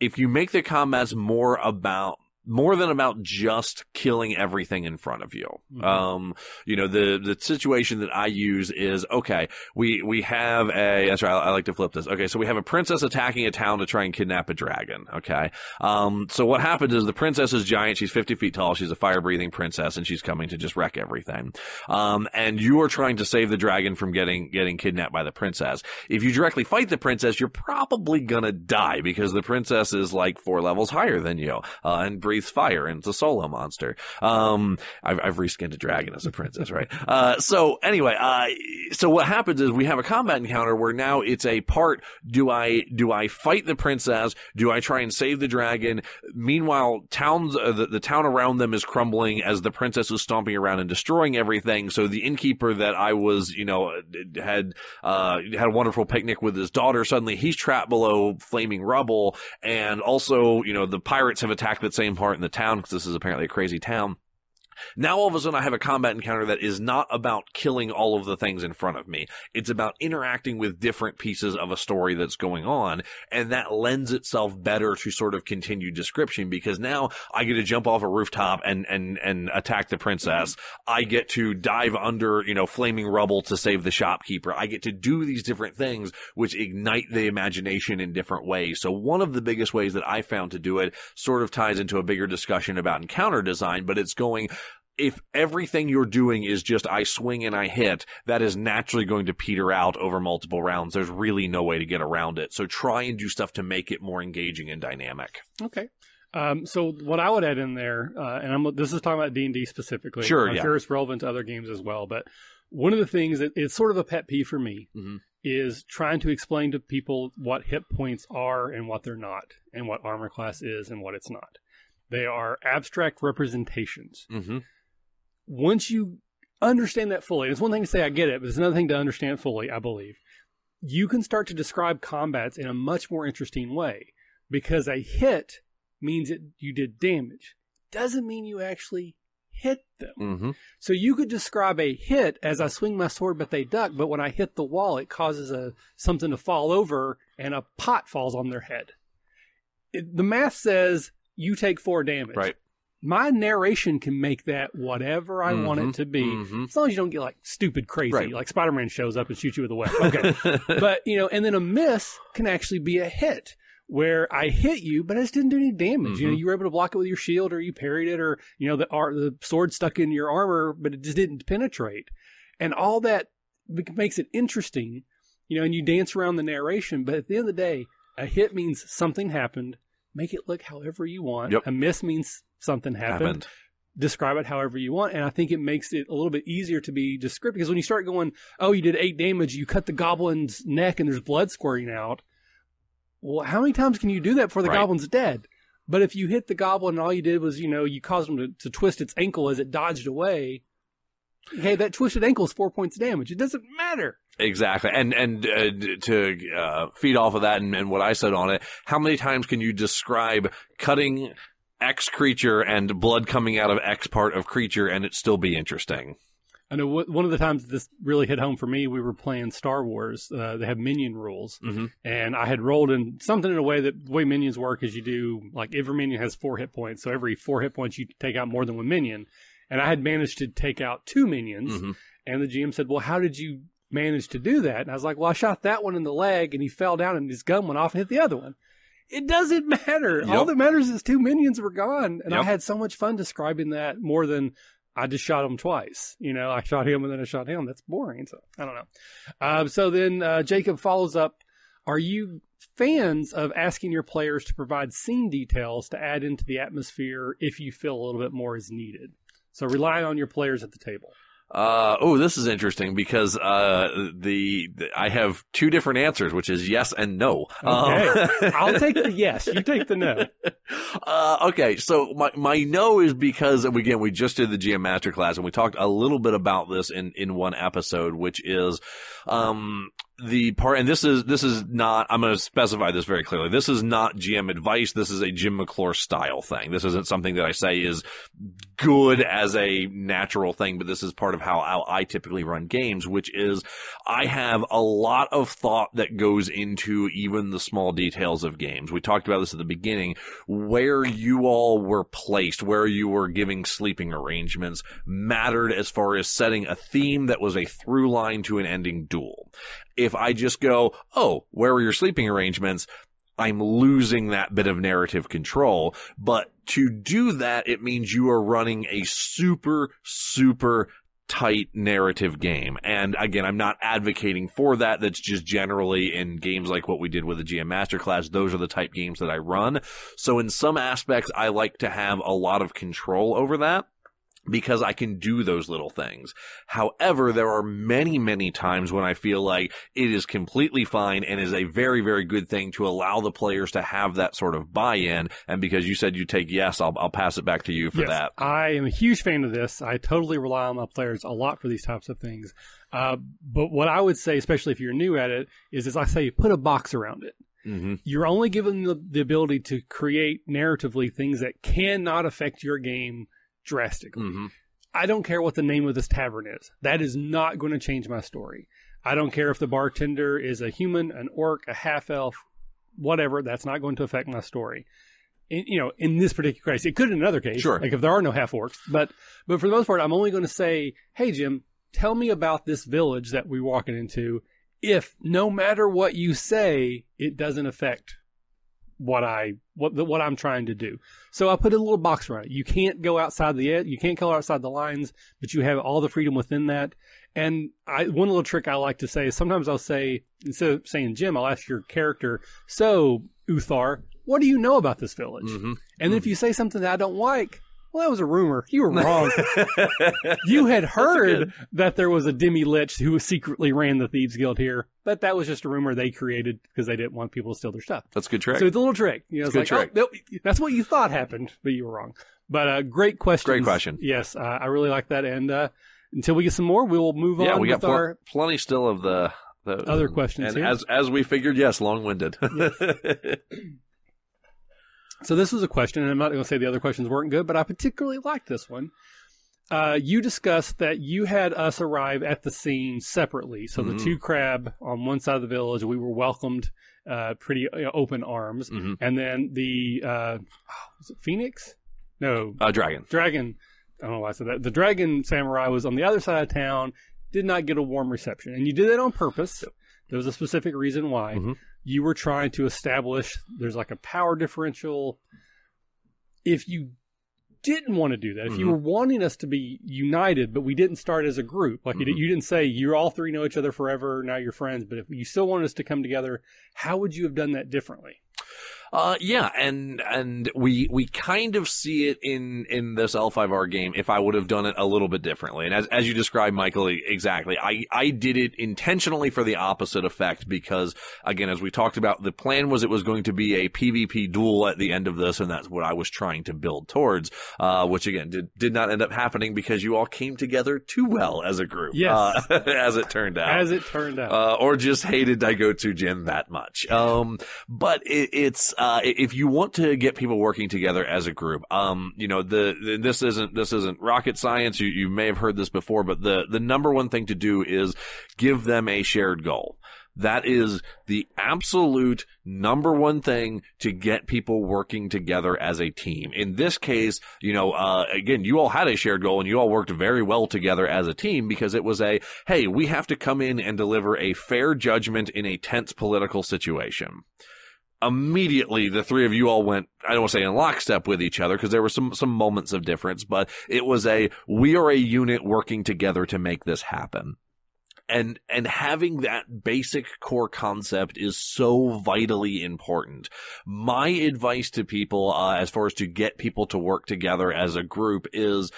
if you make the combats more about more than about just killing everything in front of you. Mm-hmm. Um, you know, the, the situation that I use is, okay, we, we have a, that's right, I, I like to flip this. Okay. So we have a princess attacking a town to try and kidnap a dragon. Okay. Um, so what happens is the princess is giant. She's fifty feet tall. She's a fire breathing princess and she's coming to just wreck everything. Um, and you are trying to save the dragon from getting, getting kidnapped by the princess. If you directly fight the princess, you're probably gonna die because the princess is like four levels higher than you, uh, and breathe fire, and it's a solo monster. Um, I've, I've reskinned a dragon as a princess, right? Uh, so anyway, uh, so what happens is we have a combat encounter where now it's a part, do I, do I fight the princess? Do I try and save the dragon? Meanwhile, towns, uh, the, the town around them is crumbling as the princess is stomping around and destroying everything. So the innkeeper that I was, you know, had, uh, had a wonderful picnic with his daughter, suddenly he's trapped below flaming rubble. And also, you know, the pirates have attacked that same part in the town because this is apparently a crazy town. Now all of a sudden I have a combat encounter that is not about killing all of the things in front of me. It's about interacting with different pieces of a story that's going on, and that lends itself better to sort of continued description because now I get to jump off a rooftop and and and attack the princess. I get to dive under, you know, flaming rubble to save the shopkeeper. I get to do these different things which ignite the imagination in different ways. So one of the biggest ways that I found to do it sort of ties into a bigger discussion about encounter design, but it's going, if everything you're doing is just I swing and I hit, that is naturally going to peter out over multiple rounds. There's really no way to get around it. So try and do stuff to make it more engaging and dynamic. Okay. Um, so what I would add in there, uh, and I'm, this is talking about D and D specifically. Sure, I'm yeah. sure it's relevant to other games as well. But one of the things that is sort of a pet peeve for me mm-hmm. is trying to explain to people what hit points are and what they're not, and what armor class is and what it's not. They are abstract representations. Mm-hmm. Once you understand that fully, and it's one thing to say I get it, but it's another thing to understand fully, I believe, you can start to describe combats in a much more interesting way because a hit means it, you did damage. doesn't mean you actually hit them. Mm-hmm. So you could describe a hit as I swing my sword, but they duck. But when I hit the wall, it causes a something to fall over and a pot falls on their head. It, the math says you take four damage. Right. My narration can make that whatever I mm-hmm. want it to be. Mm-hmm. As long as you don't get like stupid crazy, right. like Spider-Man shows up and shoots you with a web. Okay. But, you know, and then a miss can actually be a hit where I hit you, but I just didn't do any damage. Mm-hmm. You know, you were able to block it with your shield or you parried it or, you know, the, ar- the sword stuck in your armor, but it just didn't penetrate. And all that makes it interesting, you know, and you dance around the narration. But at the end of the day, a hit means something happened. Make it look however you want. Yep. A miss means something happened. happened. Describe it however you want. And I think it makes it a little bit easier to be descriptive. Because when you start going, oh, you did eight damage, you cut the goblin's neck and there's blood squirting out. Well, how many times can you do that before the right. goblin's dead? But if you hit the goblin and all you did was, you know, you caused them to, to twist its ankle as it dodged away. Hey, that twisted ankle is four points of damage. It doesn't matter. Exactly. And and uh, to uh, feed off of that and, and what I said on it, how many times can you describe cutting X creature and blood coming out of X part of creature and it still be interesting? I know one of the times this really hit home for me, we were playing Star Wars. Uh, they have minion rules. Mm-hmm. And I had rolled in something in a way that the way minions work is you do, like every minion has four hit points. So every four hit points, you take out more than one minion. And I had managed to take out two minions. Mm-hmm. And the G M said, well, how did you manage to do that? And I was like, well, I shot that one in the leg and he fell down and his gun went off and hit the other one. It doesn't matter. Yep. All that matters is two minions were gone. And yep. I had so much fun describing that more than... I just shot him twice. You know, I shot him and then I shot him. That's boring. So I don't know. Um, so then uh, Jacob follows up. Are you fans of asking your players to provide scene details to add into the atmosphere if you feel a little bit more is needed? So rely on your players at the table. Uh, oh, this is interesting because uh, the, the I have two different answers, which is yes and no. Okay. Um, I'll take the yes. You take the no. Uh, okay, so my my no is because, again, we just did the G M Masterclass, and we talked a little bit about this in, in one episode, which is um the part, and this is this is not, I'm going to specify this very clearly, this is not G M advice, this is a Jim McClure style thing. This isn't something that I say is good as a natural thing, but this is part of how, how I typically run games, which is I have a lot of thought that goes into even the small details of games. We talked about this at the beginning, where you all were placed, where you were giving sleeping arrangements mattered as far as setting a theme that was a through line to an ending duel. If I just go, oh, where were your sleeping arrangements? I'm losing that bit of narrative control. But to do that, it means you are running a super, super tight narrative game. And again, I'm not advocating for that. That's just generally in games like what we did with the G M Masterclass. Those are the type games that I run. So in some aspects, I like to have a lot of control over that, because I can do those little things. However, there are many, many times when I feel like it is completely fine and is a very, very good thing to allow the players to have that sort of buy-in. And because you said you take yes, I'll, I'll pass it back to you for yes, that. I am a huge fan of this. I totally rely on my players a lot for these types of things. Uh, but what I would say, especially if you're new at it, is as I say, put a box around it. Mm-hmm. You're only given the, the ability to create narratively things that cannot affect your game drastically. Mm-hmm. I don't care what the name of this tavern is. That is not going to change my story. I don't care if the bartender is a human, an orc, a half-elf, whatever. That's not going to affect my story. In, you know, in this particular case, it could in another case. Sure. Like if there are no half-orcs. But, but for the most part, I'm only going to say, hey, Jim, tell me about this village that we're walking into. If no matter what you say, it doesn't affect what I what what I'm trying to do. So I put a little box around it. You can't go outside the edge, you can't go outside the lines, but you have all the freedom within that. And I one little trick I like to say is sometimes I'll say, instead of saying Jim, I'll ask your character, so Uthar, what do you know about this village? Mm-hmm. And mm-hmm. if you say something that I don't like, well, that was a rumor. You were wrong. You had heard that there was a Demi Lich who secretly ran the Thieves Guild here, but that was just a rumor they created because they didn't want people to steal their stuff. That's a good trick. So it's a little trick. You know, it's it's good like, trick. Oh, that's what you thought happened, but you were wrong. But uh, great question. Great question. Yes, uh, I really like that. And uh, until we get some more, we will move yeah, on. Yeah, we with got pl- our... plenty still of the, the other questions. And here. as as we figured, yes, long winded. Yes. So this was a question, and I'm not going to say the other questions weren't good, but I particularly liked this one. Uh, you discussed that you had us arrive at the scene separately. So mm-hmm. the two crab on one side of the village, we were welcomed uh, pretty you know, open arms. Mm-hmm. And then the, uh, was it Phoenix? No. Uh, dragon. Dragon. I don't know why I said that. The dragon samurai was on the other side of town, did not get a warm reception. And you did that on purpose. There was a specific reason why. Mm-hmm. You were trying to establish there's like a power differential. If you didn't want to do that, if mm-hmm. you were wanting us to be united, but we didn't start as a group, like mm-hmm. you, you didn't say you all three know each other forever, now you're friends, but if you still wanted us to come together, how would you have done that differently? Uh, yeah, and and we we kind of see it in, in this L five R game if I would have done it a little bit differently. And as as you described, Michael, exactly. I, I did it intentionally for the opposite effect because, again, as we talked about, the plan was it was going to be a PvP duel at the end of this, and that's what I was trying to build towards, uh, which, again, did, did not end up happening because you all came together too well as a group. Yes. Uh, as it turned out. As it turned out. Uh, or just hated Daigotsu Jin that much. Um, but it, it's... Uh, if you want to get people working together as a group, um, you know, the, the this isn't this isn't rocket science. You you may have heard this before, but the the number one thing to do is give them a shared goal. That is the absolute number one thing to get people working together as a team. In this case, you know, uh, again, you all had a shared goal and you all worked very well together as a team because it was a, hey, we have to come in and deliver a fair judgment in a tense political situation. Immediately, the three of you all went, I don't want to say in lockstep with each other because there were some, some moments of difference, but it was a, we are a unit working together to make this happen. And, and having that basic core concept is so vitally important. My advice to people, uh, as far as to get people to work together as a group is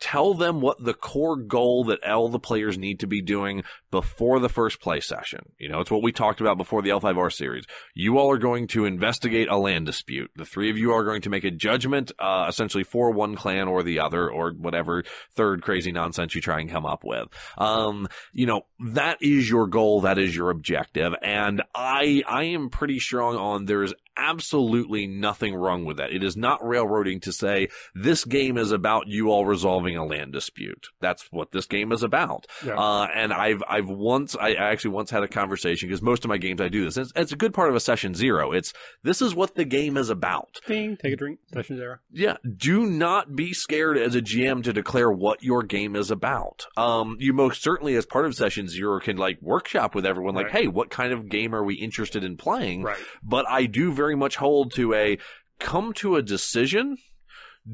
tell them what the core goal that all the players need to be doing before the first play session. You know, it's what we talked about before the L five R series. You all are going to investigate a land dispute. The three of you are going to make a judgment, uh, essentially for one clan or the other or whatever third crazy nonsense you try and come up with. Um, you know, that is your goal. That is your objective. And I, I am pretty strong on there's absolutely nothing wrong with that. It is not railroading to say this game is about you all resolving a land dispute. That's what this game is about. Yeah. Uh, and I've, I've once, I actually once had a conversation because most of my games I do this. It's, it's a good part of a session zero. It's, this is what the game is about. Ding, take a drink. Session zero. Yeah. Do not be scared as a G M to declare what your game is about. Um, you most certainly as part of session zero can like workshop with everyone, like, right. Hey, what kind of game are we interested in playing? Right. But I do very much hold to a come to a decision.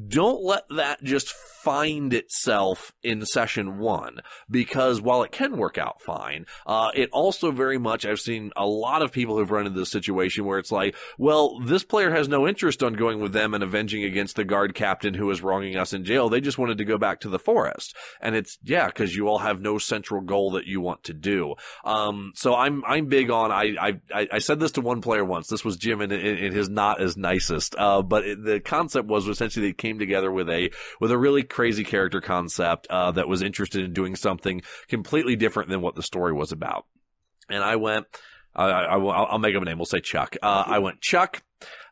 Don't let that just find itself in session one, because while it can work out fine, uh, it also very much, I've seen a lot of people who've run into this situation where it's like, well, this player has no interest on going with them and avenging against the guard captain who is wronging us in jail. They just wanted to go back to the forest. And it's, yeah, because you all have no central goal that you want to do. Um, so I'm, I'm big on, I, I, I said this to one player once. This was Jim in, in, in his not as nicest. Uh, but it, the concept was essentially that came together with a with a really crazy character concept uh, that was interested in doing something completely different than what the story was about. And I went, I, I, I'll make up a name. We'll say Chuck. Uh, I went, Chuck,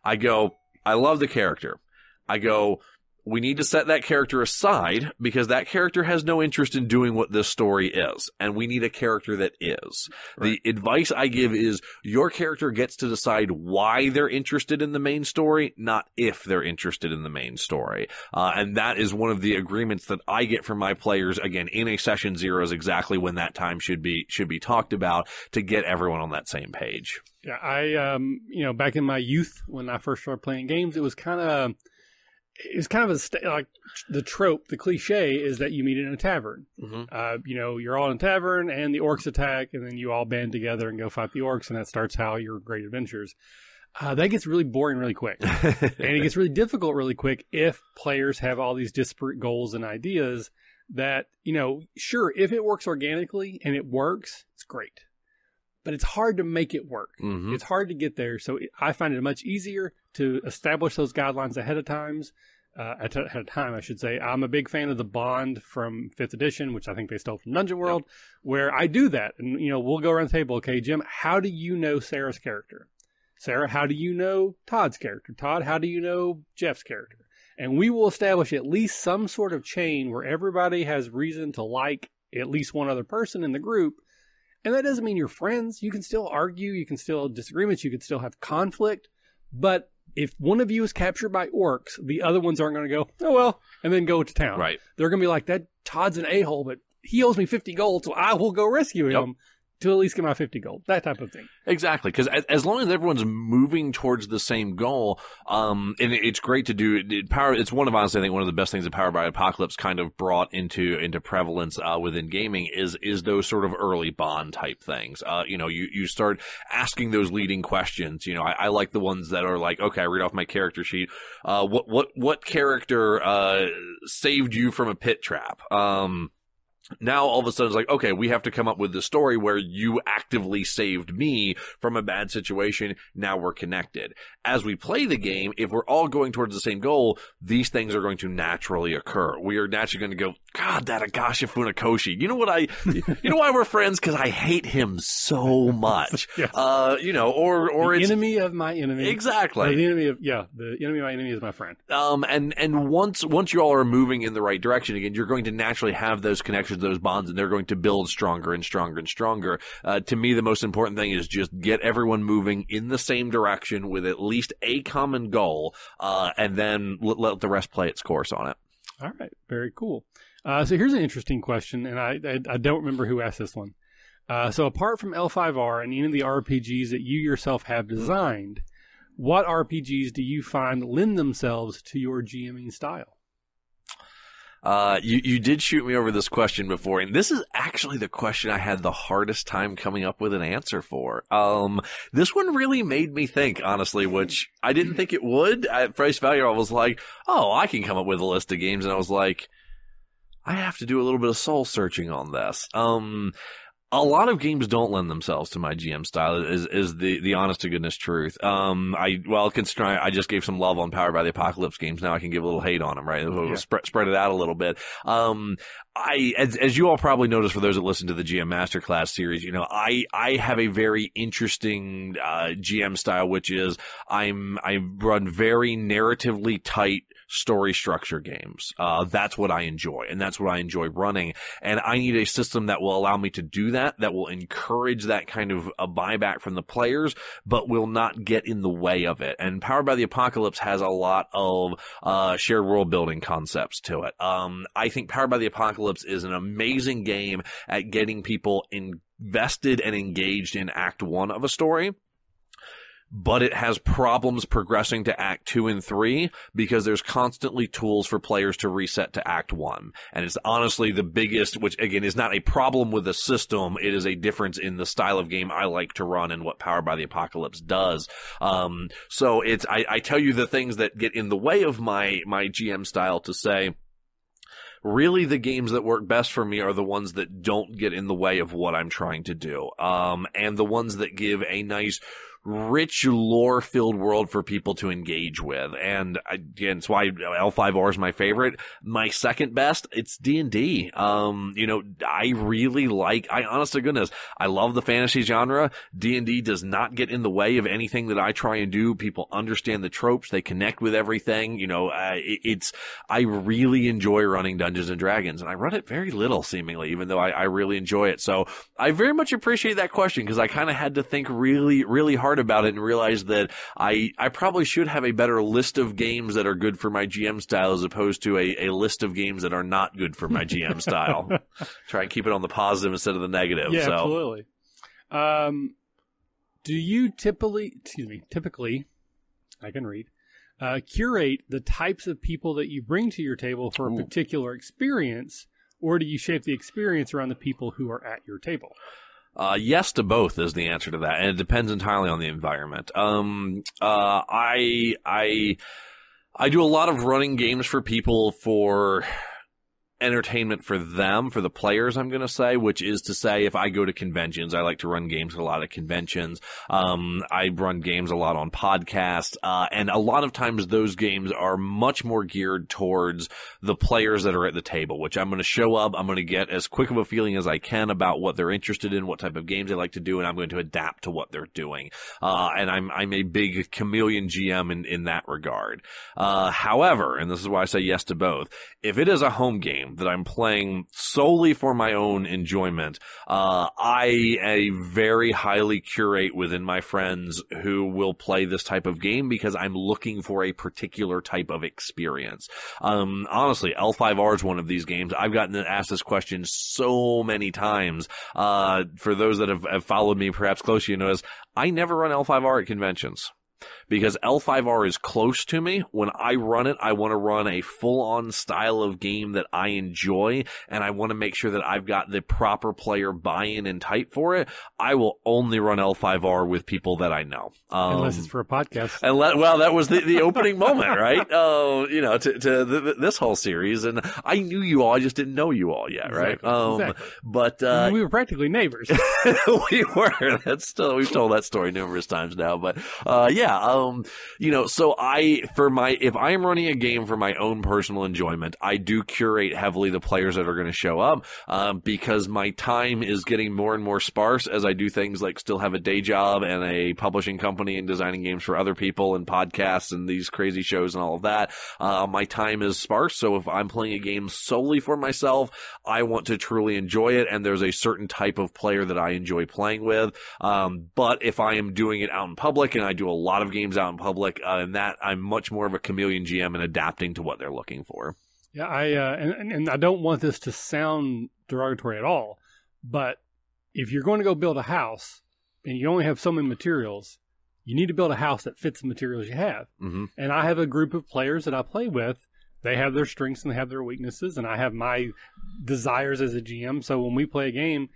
I go, I love the character. I go, we need to set that character aside because that character has no interest in doing what this story is. And we need a character that is. Right. The advice I give is your character gets to decide why they're interested in the main story, not if they're interested in the main story. Uh, and that is one of the agreements that I get from my players. Again, in a session zero is exactly when that time should be, should be talked about to get everyone on that same page. Yeah. I, um, you know, back in my youth, when I first started playing games, it was kind of, It's kind of a, like the trope, the cliche is that you meet in a tavern. Mm-hmm. Uh, you know, you're all in a tavern and the orcs attack and then you all band together and go fight the orcs and that starts how your great adventures. Uh, that gets really boring really quick and it gets really difficult really quick if players have all these disparate goals and ideas that, you know, sure, if it works organically and it works, it's great. But it's hard to make it work. Mm-hmm. It's hard to get there. So I find it much easier to establish those guidelines ahead of times. Uh, at a time, I should say. I'm a big fan of the bond from Fifth Edition, which I think they stole from Dungeon World, yep. where I do that. And, you know, we'll go around the table. Okay, Jim, how do you know Sarah's character? Sarah, how do you know Todd's character? Todd, how do you know Jeff's character? And we will establish at least some sort of chain where everybody has reason to like at least one other person in the group. And that doesn't mean you're friends. You can still argue. You can still have disagreements. You can still have conflict. But if one of you is captured by orcs, the other ones aren't going to go, oh, well, and then go to town. Right. They're going to be like, that Todd's an a-hole, but he owes me fifty gold, so I will go rescue yep. him to at least get my fifty gold. That type of thing. Exactly. Because as long as everyone's moving towards the same goal, um, and it's great to do it, power. It's one of, honestly, I think one of the best things that Powered by Apocalypse kind of brought into into prevalence uh, within gaming is is those sort of early bond type things. Uh, you know, you, you start asking those leading questions. You know, I, I like the ones that are like, okay, I read off my character sheet. Uh, what what what character uh, saved you from a pit trap? Um, Now, all of a sudden, it's like, okay, we have to come up with the story where you actively saved me from a bad situation. Now we're connected. As we play the game, if we're all going towards the same goal, these things are going to naturally occur. We are naturally going to go, God, that Agasha Funakoshi. You know what I, you know why we're friends? Because I hate him so much. Yes. Uh, you know, or, or the it's. enemy of my enemy. Exactly. No, the enemy of, yeah, the enemy of my enemy is my friend. Um, and, and once, once you all are moving in the right direction again, you're going to naturally have those connections, those bonds, and they're going to build stronger and stronger and stronger. Uh, to me, the most important thing is just get everyone moving in the same direction with at least a common goal, uh, and then let, let the rest play its course on it. All right. Very cool. Uh, so here's an interesting question, and I, I, I don't remember who asked this one. Uh, so apart from L five R and any of the R P Gs that you yourself have designed, what R P Gs do you find lend themselves to your GMing style? Uh, you, you did shoot me over this question before, and this is actually the question I had the hardest time coming up with an answer for. Um, this one really made me think, honestly, which I didn't think it would. At first value, I was like, oh, I can come up with a list of games. And I was like, I have to do a little bit of soul searching on this. Um, a lot of games don't lend themselves to my G M style is, is the, the honest to goodness truth. Um, I, well, considering I just gave some love on Powered by the Apocalypse games. Now I can give a little hate on them, right? We'll yeah. spread, spread it out a little bit. Um, I, as, as you all probably noticed for those that listen to the G M Masterclass series, you know, I, I have a very interesting, uh, G M style, which is I'm, I run very narratively tight story structure games. Uh, that's what I enjoy, and that's what I enjoy running. And I need a system that will allow me to do that, that will encourage that kind of a buyback from the players, but will not get in the way of it. And Powered by the Apocalypse has a lot of, uh, shared world building concepts to it. Um, I think Powered by the Apocalypse is an amazing game at getting people invested and engaged in act one of a story. But it has problems progressing to act two and three because there's constantly tools for players to reset to act one. And it's honestly the biggest, which again is not a problem with the system. It is a difference in the style of game I like to run and what Powered by the Apocalypse does. Um, so it's, I, I tell you the things that get in the way of my, my G M style to say, really, the games that work best for me are the ones that don't get in the way of what I'm trying to do. Um, and the ones that give a nice, rich lore-filled world for people to engage with. And again, that's why L five R is my favorite. My second best, it's D and D. Um, you know, I really like, I honest to goodness, I love the fantasy genre. D and D does not get in the way of anything that I try and do. People understand the tropes. They connect with everything. You know, uh, it, it's, I really enjoy running Dungeons and Dragons, and I run it very little seemingly, even though I, I really enjoy it. So I very much appreciate that question because I kind of had to think really, really hard about it and realized that I, I probably should have a better list of games that are good for my G M style as opposed to a, a list of games that are not good for my G M style. Try and keep it on the positive instead of the negative. Yeah, so. Absolutely. Um, do you typically, excuse me, typically, I can read, uh, curate the types of people that you bring to your table for Ooh. a particular experience, or do you shape the experience around the people who are at your table? Uh, yes to both is the answer to that. And it depends entirely on the environment. Um, uh, I, I, I do a lot of running games for people for entertainment for them, for the players, I'm going to say, which is to say, if I go to conventions, I like to run games at a lot of conventions. Um, I run games a lot on podcasts, uh, and a lot of times those games are much more geared towards the players that are at the table, which I'm going to show up, I'm going to get as quick of a feeling as I can about what they're interested in, what type of games they like to do, and I'm going to adapt to what they're doing. Uh, and I'm, I'm a big chameleon G M in, in that regard. Uh, however, and this is why I say yes to both, if it is a home game that I'm playing solely for my own enjoyment, uh, I, I very highly curate within my friends who will play this type of game because I'm looking for a particular type of experience. Um, honestly, L five R is one of these games. I've gotten asked this question so many times. Uh, for those that have, have followed me perhaps closely, you notice I never run L five R at conventions. Because L five R is close to me. When I run it, I want to run a full-on style of game that I enjoy, and I want to make sure that I've got the proper player buy-in and type for it. I will only run L five R with people that I know. Um, unless it's for a podcast. Unless, well, that was the, the opening moment, right? Uh, you know, to, to the, this whole series. And I knew you all. I just didn't know you all yet, right? Exactly, um, exactly. But, uh, we were practically neighbors. We were. That's still, we've told that story numerous times now. But, uh, yeah. Um, you know, so I, for my, if I am running a game for my own personal enjoyment, I do curate heavily the players that are going to show up, um, because my time is getting more and more sparse as I do things like still have a day job and a publishing company and designing games for other people and podcasts and these crazy shows and all of that. Uh, my time is sparse. So if I'm playing a game solely for myself, I want to truly enjoy it. And there's a certain type of player that I enjoy playing with. Um, but if I am doing it out in public, and I do a lot of games out in public, uh, and that I'm much more of a chameleon G M and adapting to what they're looking for. Yeah, I uh, and, and I don't want this to sound derogatory at all, but if you're going to go build a house and you only have so many materials, you need to build a house that fits the materials you have. Mm-hmm. And I have a group of players that I play with. They have their strengths and they have their weaknesses, and I have my desires as a G M. So when we play a game,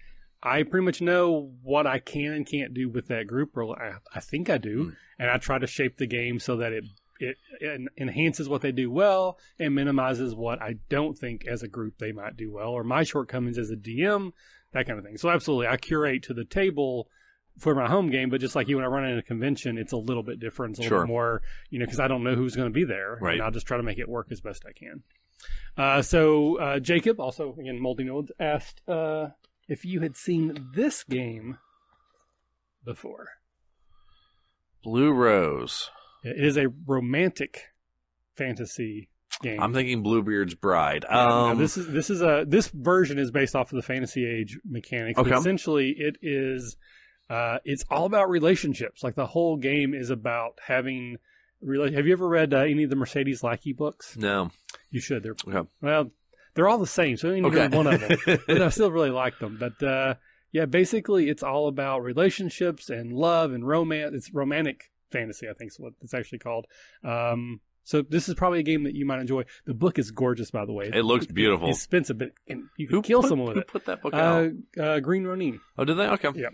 I pretty much know what I can and can't do with that group, or I, I think I do, mm. and I try to shape the game so that it, it it enhances what they do well and minimizes what I don't think as a group they might do well, or my shortcomings as a D M, that kind of thing. So absolutely, I curate to the table for my home game, but just like you, when I run in a convention, it's a little bit different, it's a little sure. bit more, you know, because I don't know who's going to be there, right. and I'll just try to make it work as best I can. Uh, so uh, Jacob, also again, Multinodes, asked... Uh, if you had seen this game before. Blue Rose. It is a romantic fantasy game. I'm thinking Bluebeard's Bride. Um, um, this is this is a this version is based off of the Fantasy Age mechanics. Okay. Essentially, it is uh, it's all about relationships. Like the whole game is about having. Rela- Have you ever read uh, any of the Mercedes Lackey books? No. You should. They're okay. Well. They're all the same, so I didn't okay. read one of them. But I still really like them. But, uh, yeah, basically it's all about relationships and love and romance. It's romantic fantasy, I think is what it's actually called. Um, so this is probably a game that you might enjoy. The book is gorgeous, by the way. It, it looks beautiful. It's expensive, but and you can who kill put, someone with who it. Who put that book out? Uh, uh, Green Ronin. Oh, did they? Okay. Yeah.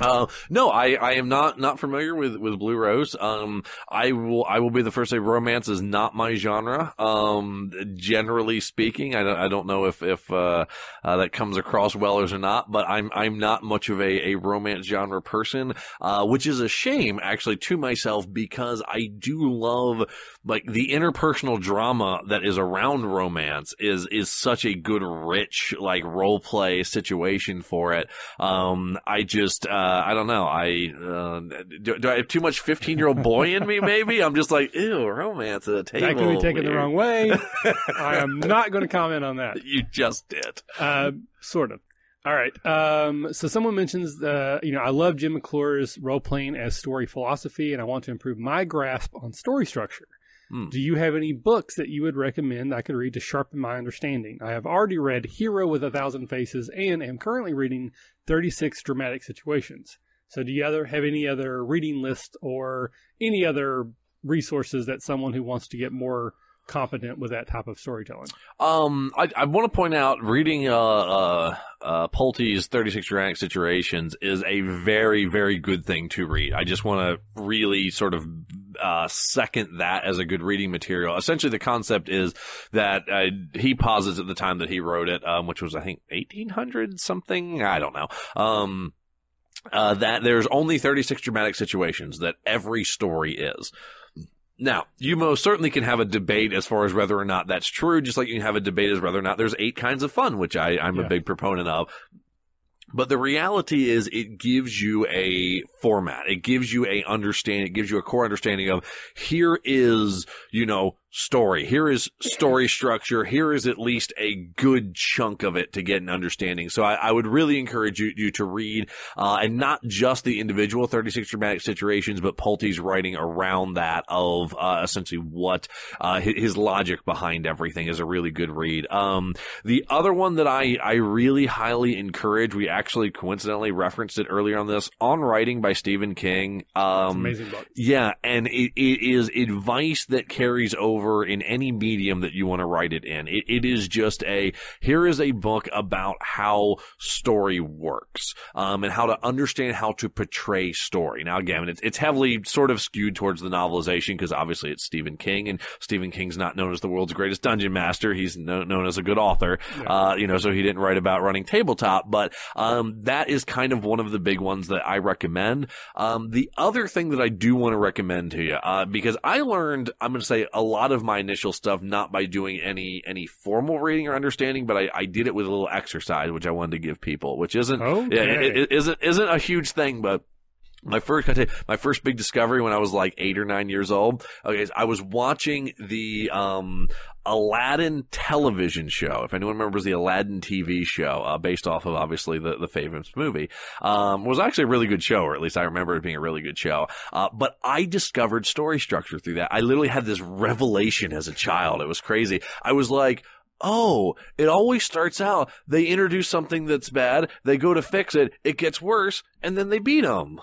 Uh, no, I, I am not, not familiar with, with Blue Rose. Um, I will, I will be the first to say romance is not my genre. Um, generally speaking, I don't, I don't know if, if, uh, uh, that comes across well or not, but I'm, I'm not much of a, a romance genre person, uh, which is a shame actually to myself because I do love, like, the interpersonal drama that is around romance is, is such a good, rich, like, role play situation for it. Um, I just, uh, Uh, I don't know. I uh, do, do I have too much fifteen-year-old boy in me, maybe? I'm just like, ew, romance at a table. That could be taken the wrong way. I am not going to comment on that. You just did. Uh, sort of. All right. Um, so someone mentions, uh, you know, I love Jim McClure's role-playing as story philosophy, and I want to improve my grasp on story structure. Mm. Do you have any books that you would recommend I could read to sharpen my understanding? I have already read Hero with a Thousand Faces and am currently reading thirty-six dramatic situations. So do you other have any other reading list or any other resources that someone who wants to get more competent with that type of storytelling? Um, I, I want to point out reading uh, uh, uh, Pulte's thirty-six dramatic situations is a very, very good thing to read. I just want to really sort of uh, second that as a good reading material. Essentially, the concept is that uh, he posits at the time that he wrote it, um, which was, I think, eighteen hundred something. I don't know. Um, uh, that there's only thirty-six dramatic situations that every story is. Now, you most certainly can have a debate as far as whether or not that's true, just like you can have a debate as whether or not there's eight kinds of fun, which I, I'm yeah. a big proponent of. But the reality is it gives you a format. It gives you a understanding. It gives you a core understanding of here is, you know, story. Here is story structure. Here is at least a good chunk of it to get an understanding. So I, I would really encourage you, you to read, uh, and not just the individual thirty-six dramatic situations, but Pulte's writing around that of, uh, essentially what, uh, his, his logic behind everything is a really good read. Um, the other one that I, I really highly encourage, we actually coincidentally referenced it earlier on this, On Writing by Stephen King. Um, amazing book. Yeah. And it, it is advice that carries over Over in any medium that you want to write it in. It, it is just a, here is a book about how story works, um, and how to understand how to portray story. Now, again, it's, it's heavily sort of skewed towards the novelization because obviously it's Stephen King, and Stephen King's not known as the world's greatest dungeon master. He's no, known as a good author, yeah. uh, you know, so he didn't write about running tabletop, but um, that is kind of one of the big ones that I recommend. Um, the other thing that I do want to recommend to you, uh, because I learned, I'm going to say a lot of my initial stuff not by doing any any formal reading or understanding, but I, I did it with a little exercise, which I wanted to give people, which isn't okay. it, it, it isn't isn't a huge thing, but my first my first big discovery when I was like eight or nine years old. Okay, I was watching the um. Aladdin television show, if anyone remembers the Aladdin T V show, uh, based off of obviously the, the famous movie, um, was actually a really good show, or at least I remember it being a really good show. Uh, but I discovered story structure through that. I literally had this revelation as a child. It was crazy. I was like, oh, it always starts out, they introduce something that's bad, they go to fix it, it gets worse, and then they beat them.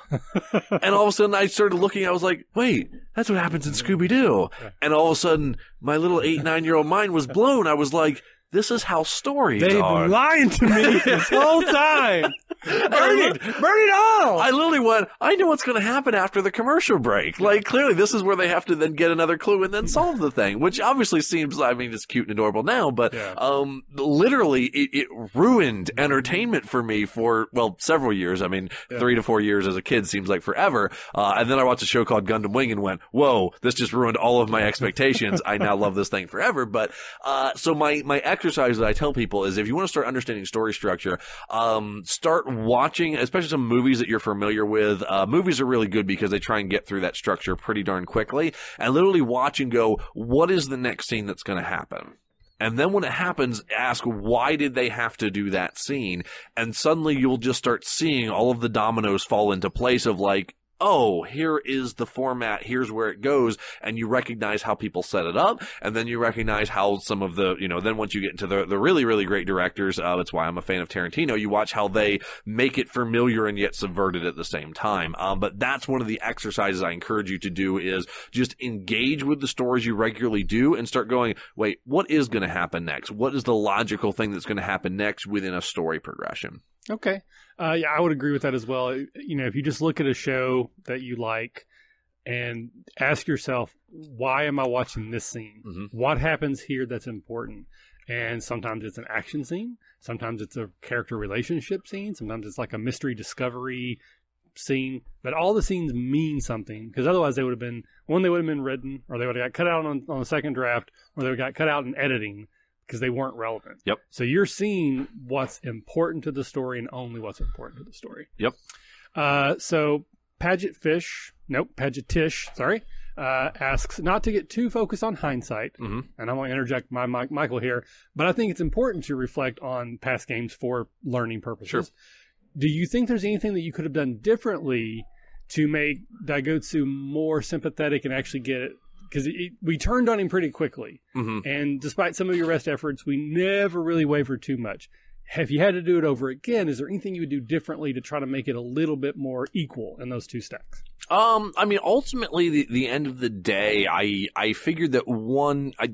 And all of a sudden I started looking, I was like, wait, that's what happens in Scooby-Doo. And all of a sudden my little eight, nine-year-old mind was blown. I was like, this is how stories They've are. They've been lying to me this whole time. Burn it. Burn it all. I literally went, I know what's going to happen after the commercial break. Like, clearly this is where they have to then get another clue and then solve the thing, which obviously seems, I mean, it's cute and adorable now, but yeah. um, literally it, it ruined entertainment for me for, well, several years. I mean, yeah. three to four years as a kid seems like forever. Uh, and then I watched a show called Gundam Wing and went, whoa, this just ruined all of my expectations. I now love this thing forever. But uh, so my, my exercise that I tell people is if you want to start understanding story structure, um, start watching, especially some movies that you're familiar with. Uh, movies are really good because they try and get through that structure pretty darn quickly, and literally watch and go, what is the next scene that's going to happen? And then when it happens, ask, why did they have to do that scene? And suddenly you'll just start seeing all of the dominoes fall into place of like, oh, here is the format, here's where it goes, and you recognize how people set it up, and then you recognize how some of the, you know, then once you get into the, the really, really great directors, uh, that's why I'm a fan of Tarantino, you watch how they make it familiar and yet subvert it at the same time. Um, but that's one of the exercises I encourage you to do is just engage with the stories you regularly do and start going, wait, what is going to happen next? What is the logical thing that's going to happen next within a story progression? Okay. Uh, yeah, I would agree with that as well. You know, if you just look at a show that you like and ask yourself, why am I watching this scene? Mm-hmm. What happens here that's important? And sometimes it's an action scene. Sometimes it's a character relationship scene. Sometimes it's like a mystery discovery scene. But all the scenes mean something, because otherwise they would have been, one, they would have been written, or they would have got cut out on, on a second draft, or they got cut out in editing, because they weren't relevant. Yep. So you're seeing what's important to the story and only what's important to the story. Yep. Uh, so Paget Fish, nope, Paget Tish, sorry, uh, asks not to get too focused on hindsight. Mm-hmm. And I want to interject my, my Michael here, but I think it's important to reflect on past games for learning purposes. Sure. Do you think there's anything that you could have done differently to make Daigotsu more sympathetic and actually get it? Because we turned on him pretty quickly. Mm-hmm. And despite some of your best efforts, we never really wavered too much. If you had to do it over again, is there anything you would do differently to try to make it a little bit more equal in those two stacks? Um, I mean, ultimately, the, the end of the day, I I figured that one, I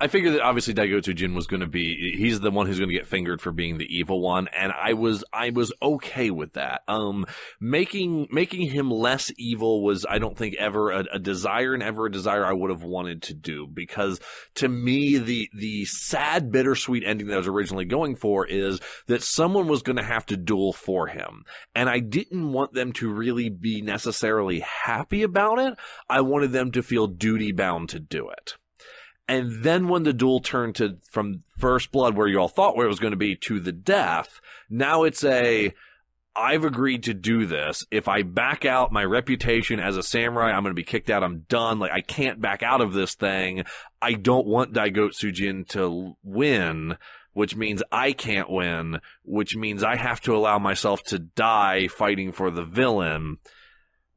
I figured that obviously Daigotsu Jin was going to be, he's the one who's going to get fingered for being the evil one, and I was I was okay with that. Um, making making him less evil was, I don't think, ever a, a desire and ever a desire I would have wanted to do, because to me, the the sad, bittersweet ending that I was originally going for is that someone was going to have to duel for him, and I didn't want them to really be necessarily happy about it. I wanted them to feel duty bound to do it. And then when the duel turned to from first blood, where you all thought where it was going to be, to the death, now it's a, I've agreed to do this. If I back out, my reputation as a samurai, I'm going to be kicked out. I'm done. Like, I can't back out of this thing. I don't want Daigotsu Jin to win, which means I can't win, which means I have to allow myself to die fighting for the villain.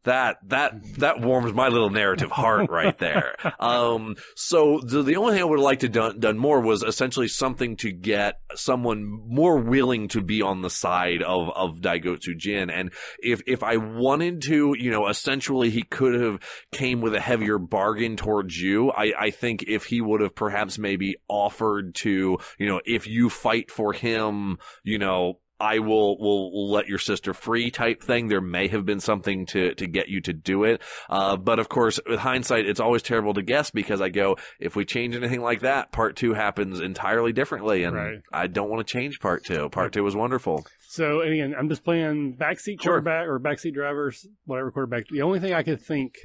That that that warms my little narrative heart right there. Um, so the, the only thing I would have liked to done done more was essentially something to get someone more willing to be on the side of of Daigotsu Jin. And if if I wanted to, you know, essentially he could have came with a heavier bargain towards you. I, I think if he would have perhaps maybe offered to, you know, if you fight for him, you know, I will, will let your sister free type thing. There may have been something to, to get you to do it. Uh, but of course, with hindsight, it's always terrible to guess, because I go, if we change anything like that, part two happens entirely differently. And right. I don't want to change part two. Part two was wonderful. So, and again, I'm just playing backseat sure. quarterback or backseat drivers, whatever quarterback. The only thing I could think,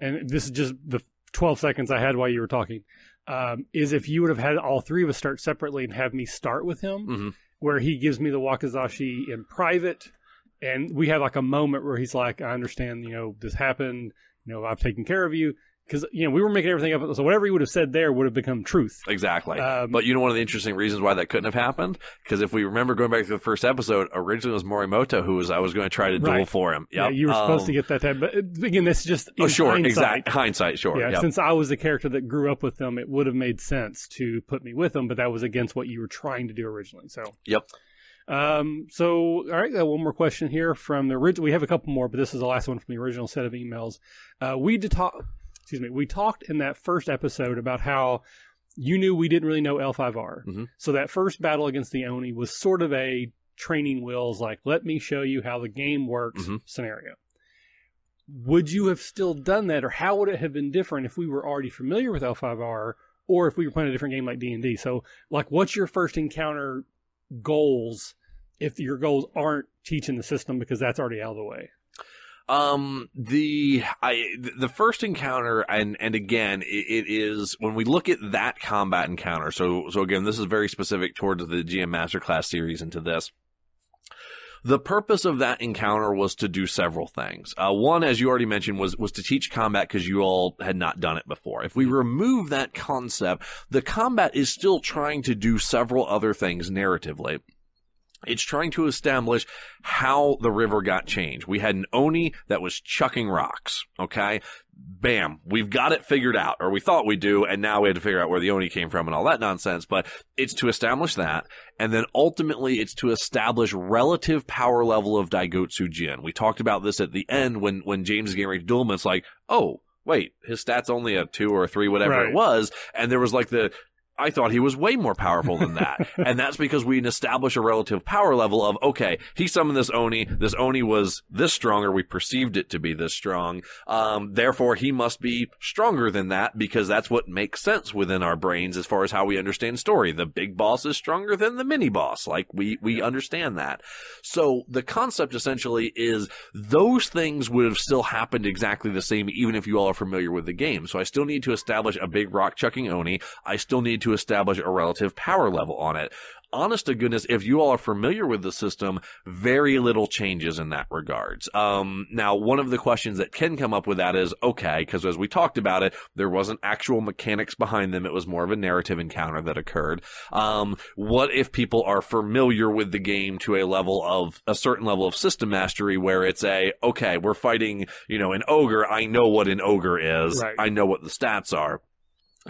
and this is just the twelve seconds I had while you were talking, um, is if you would have had all three of us start separately and have me start with him. Mm-hmm. Where he gives me the wakizashi in private, and we have like a moment where he's like, I understand, you know, this happened, you know, I've taken care of you. Because, you know, we were making everything up, so whatever he would have said there would have become truth. Exactly. Um, but you know one of the interesting reasons why that couldn't have happened? Because if we remember going back to the first episode, originally it was Morimoto who was I was going to try to right. duel for him. Yep. Yeah, you were um, supposed to get that time. But again, that's just oh, sure, hindsight. Exact, hindsight, sure. Yeah, yep. Since I was the character that grew up with them, it would have made sense to put me with them, but that was against what you were trying to do originally. So Yep. Um, so, all right, got one more question here from the original. We have a couple more, but this is the last one from the original set of emails. Uh, we did talk... Excuse me. We talked in that first episode about how you knew we didn't really know L five R. Mm-hmm. So that first battle against the Oni was sort of a training wheels, like, let me show you how the game works mm-hmm. scenario. Would you have still done that, or how would it have been different if we were already familiar with L five R, or if we were playing a different game like D and D? So, like, what's your first encounter goals if your goals aren't teaching the system, because that's already out of the way? Um, the, I, the first encounter, and, and again, it, it is, when we look at that combat encounter, so, so again, this is very specific towards the G M Masterclass series into this. The purpose of that encounter was to do several things. Uh, one, as you already mentioned, was, was to teach combat, because you all had not done it before. If we remove that concept, the combat is still trying to do several other things narratively. It's trying to establish how the river got changed. We had an Oni that was chucking rocks, okay? Bam, we've got it figured out, or we thought we do, and now we had to figure out where the Oni came from and all that nonsense, but it's to establish that, and then ultimately it's to establish relative power level of Daigotsu Jin. We talked about this at the end when, when James is getting ready to duel him, it's like, oh, wait, his stat's only a two or a three, whatever right. it was, and there was like the... I thought he was way more powerful than that. And that's because we establish a relative power level of, okay, he summoned this Oni. This Oni was this strong, or we perceived it to be this strong. Um, therefore, he must be stronger than that, because that's what makes sense within our brains as far as how we understand story. The big boss is stronger than the mini boss. Like, we, we understand that. So the concept essentially is those things would have still happened exactly the same, even if you all are familiar with the game. So I still need to establish a big rock-chucking Oni. I still need to establish a relative power level on it. Honest to goodness, if you all are familiar with the system, very little changes in that regards. Um, now, one of the questions that can come up with that is, okay, because as we talked about it, there wasn't actual mechanics behind them. It was more of a narrative encounter that occurred. Um, what if people are familiar with the game to a level of, a certain level of system mastery where it's a, okay, we're fighting, you know, an ogre. I know what an ogre is. Right. I know what the stats are.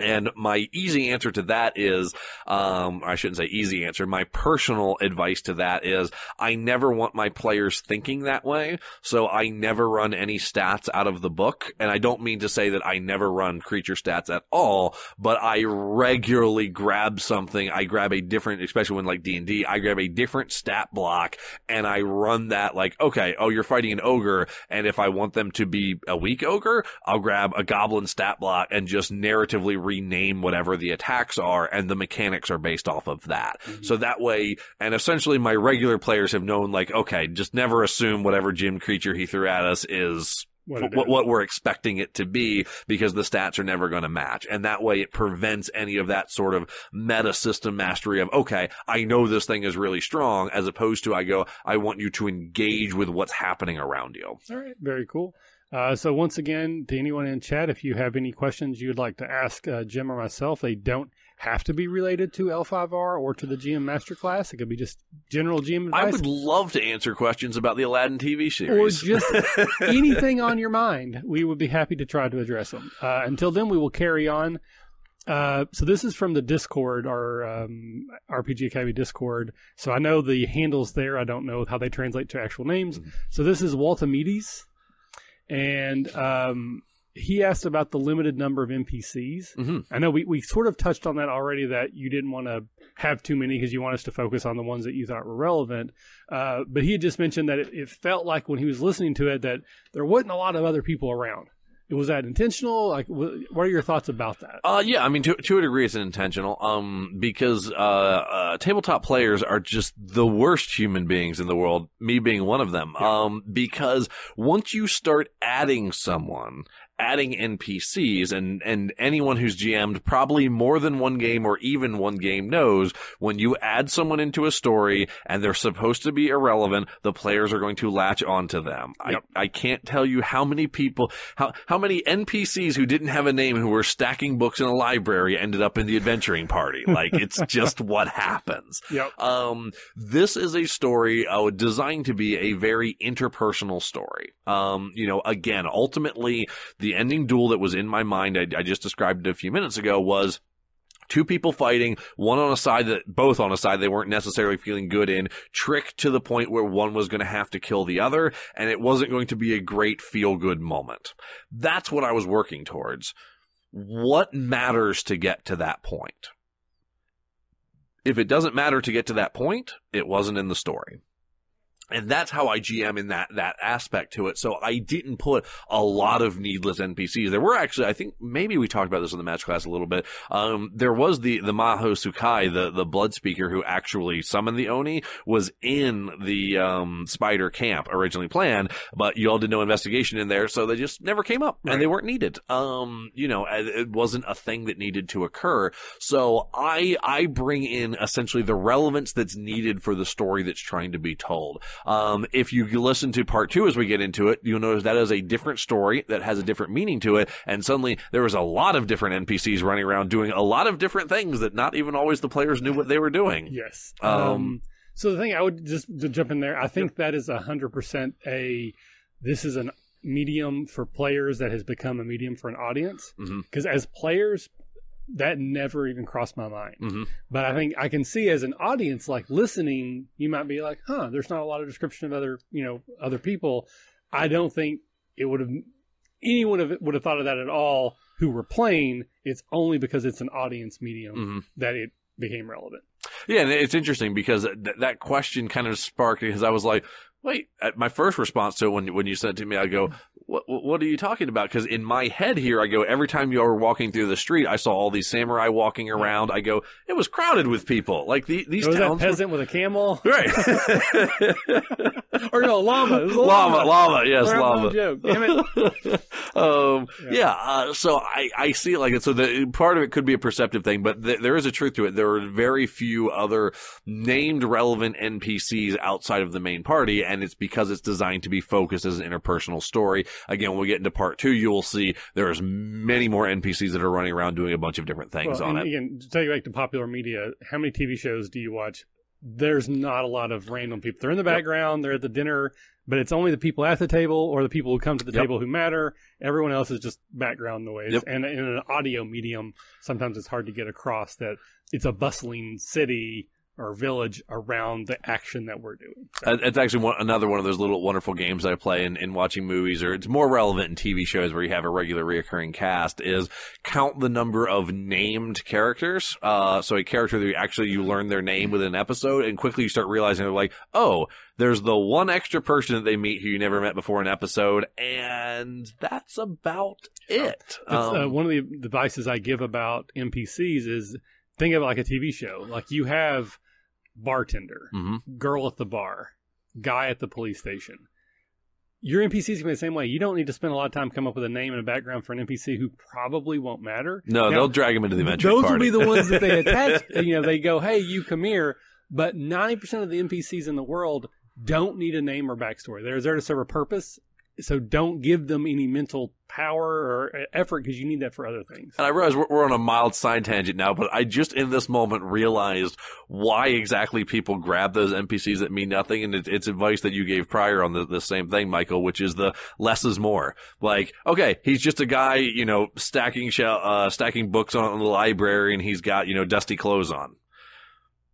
And my easy answer to that is, um, I shouldn't say easy answer. My personal advice to that is I never want my players thinking that way. So I never run any stats out of the book. And I don't mean to say that I never run creature stats at all, but I regularly grab something. I grab a different, especially when like D and D, I grab a different stat block and I run that like, okay, oh, you're fighting an ogre. And if I want them to be a weak ogre, I'll grab a goblin stat block and just narratively rename whatever the attacks are, and the mechanics are based off of that. Mm-hmm. So that way, and essentially my regular players have known, like, okay, just never assume whatever gym creature he threw at us is What, what, what we're expecting it to be, because the stats are never going to match. And that way it prevents any of that sort of meta system mastery of, okay, I know this thing is really strong, as opposed to I go, I want you to engage with what's happening around you. All right. Very cool. Uh, so once again, to anyone in chat, if you have any questions you'd like to ask uh, Jim or myself, they don't have to be related to L five R or to the G M Masterclass. It could be just general G M advice. I would love to answer questions about the Aladdin T V series. Or just anything on your mind. We would be happy to try to address them. Uh, until then, we will carry on. Uh, so this is from the Discord, our um, R P G Academy Discord. So I know the handles there. I don't know how they translate to actual names. Mm-hmm. So this is Waltamides. And... Um, he asked about the limited number of N P Cs. Mm-hmm. I know we, we sort of touched on that already, that you didn't want to have too many because you want us to focus on the ones that you thought were relevant. Uh, but he had just mentioned that it, it felt like when he was listening to it that there wasn't a lot of other people around. Was that intentional? Like, what are your thoughts about that? Uh, yeah, I mean, to, to a degree, it's intentional, um, because uh, uh, tabletop players are just the worst human beings in the world, me being one of them, yeah. um, because once you start adding someone, adding N P Cs, and, and anyone who's G M'd probably more than one game or even one game knows, when you add someone into a story and they're supposed to be irrelevant, the players are going to latch onto them. Yep. I, I can't tell you how many people, how, how many N P Cs who didn't have a name who were stacking books in a library ended up in the adventuring party. Like, it's just what happens. Yep. Um, this is a story uh, designed to be a very interpersonal story. Um, you know, again, ultimately, the ending duel that was in my mind, I, I just described it a few minutes ago, was two people fighting, one on a side that, both on a side they weren't necessarily feeling good in, tricked to the point where one was going to have to kill the other, and it wasn't going to be a great feel-good moment. That's what I was working towards. What matters to get to that point? If it doesn't matter to get to that point, it wasn't in the story. And that's how I G M in that, that aspect to it. So I didn't put a lot of needless N P Cs. There were actually, I think maybe we talked about this in the match class a little bit. Um, there was the, the Maho Sukai, the, the blood speaker who actually summoned the Oni, was in the, um, spider camp originally planned, but y'all did no investigation in there. So they just never came up and right. They weren't needed. Um, you know, it wasn't a thing that needed to occur. So I, I bring in essentially the relevance that's needed for the story that's trying to be told. Um, if you listen to part two as we get into it, you'll notice that is a different story that has a different meaning to it. And suddenly there was a lot of different N P Cs running around doing a lot of different things that not even always the players knew what they were doing. Yes. Um, um so the thing I would just to jump in there, I think yeah. that is a hundred percent a, this is a medium for players that has become a medium for an audience. Mm-hmm. 'Cause as players, that never even crossed my mind. Mm-hmm. But I think I can see as an audience, like listening, you might be like, huh, there's not a lot of description of other, you know, other people. I don't think it would have, anyone would have thought of that at all who were playing. It's only because it's an audience medium mm-hmm. that it became relevant. Yeah. And it's interesting because th- that question kind of sparked because I was like, wait, my first response to it when, when you sent it to me, I go, what, what are you talking about? Because in my head here, I go, every time you were walking through the street, I saw all these samurai walking around. I go, it was crowded with people. Like the, these towns. It was a peasant were... with a camel. Right. Or no, llama. It was llama. Llama, llama. Yes, Learn llama. Joke. Damn it. um, yeah. yeah uh, so I, I see it like it. So the, part of it could be a perceptive thing, but th- there is a truth to it. There are very few other named relevant N P Cs outside of the main party. And it's because it's designed to be focused as an interpersonal story. Again, when we get into part two, you will see there's many more N P Cs that are running around doing a bunch of different things well, on and it. Again, to tell you back to popular media, how many T V shows do you watch there's not a lot of random people. They're in the background, yep. They're at the dinner, but it's only the people at the table or the people who come to the yep. table who matter. Everyone else is just background noise. Yep. And in an audio medium, sometimes it's hard to get across that it's a bustling city or village around the action that we're doing. So. It's actually one, another one of those little wonderful games I play in, in watching movies, or it's more relevant in T V shows where you have a regular reoccurring cast, is count the number of named characters. Uh, so a character that you actually you learn their name within an episode, and quickly you start realizing they're like, oh, there's the one extra person that they meet who you never met before in an episode, and that's about it. That's, um, uh, one of the advices I give about N P Cs is think of it like a T V show. Like you have bartender, mm-hmm. girl at the bar, guy at the police station. Your N P Cs can be the same way. You don't need to spend a lot of time coming up with a name and a background for an N P C who probably won't matter. No, now, they'll drag them into the adventure Those party. Will be the ones that they attach. You know, they go, hey, you come here. But ninety percent of the N P Cs in the world don't need a name or backstory. They're there to serve a purpose. So don't give them any mental power or effort, because you need that for other things. And I realize we're, we're on a mild side tangent now, but I just in this moment realized why exactly people grab those N P Cs that mean nothing. And it, it's advice that you gave prior on the, the same thing, Michael, which is the less is more. Like, okay, he's just a guy, you know, stacking shell, uh, stacking books on the library, and he's got, you know, dusty clothes on.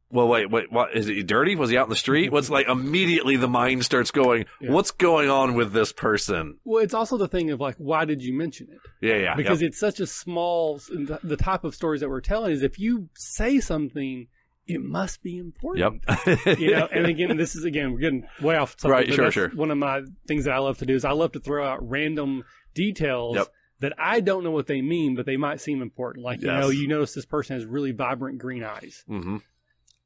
Well, wait, wait, what, is he dirty? Was he out in the street? What's like immediately the mind starts going, yeah. What's going on with this person? Well, it's also the thing of like, why did you mention it? Yeah, yeah. Because yep. it's such a small, the type of stories that we're telling is if you say something, it must be important. Yep. You know, and again, this is, again, we're getting way off topic. Right, sure, sure. One of my things that I love to do is I love to throw out random details yep. that I don't know what they mean, but they might seem important. Like, yes. you know, you notice this person has really vibrant green eyes. Mm-hmm.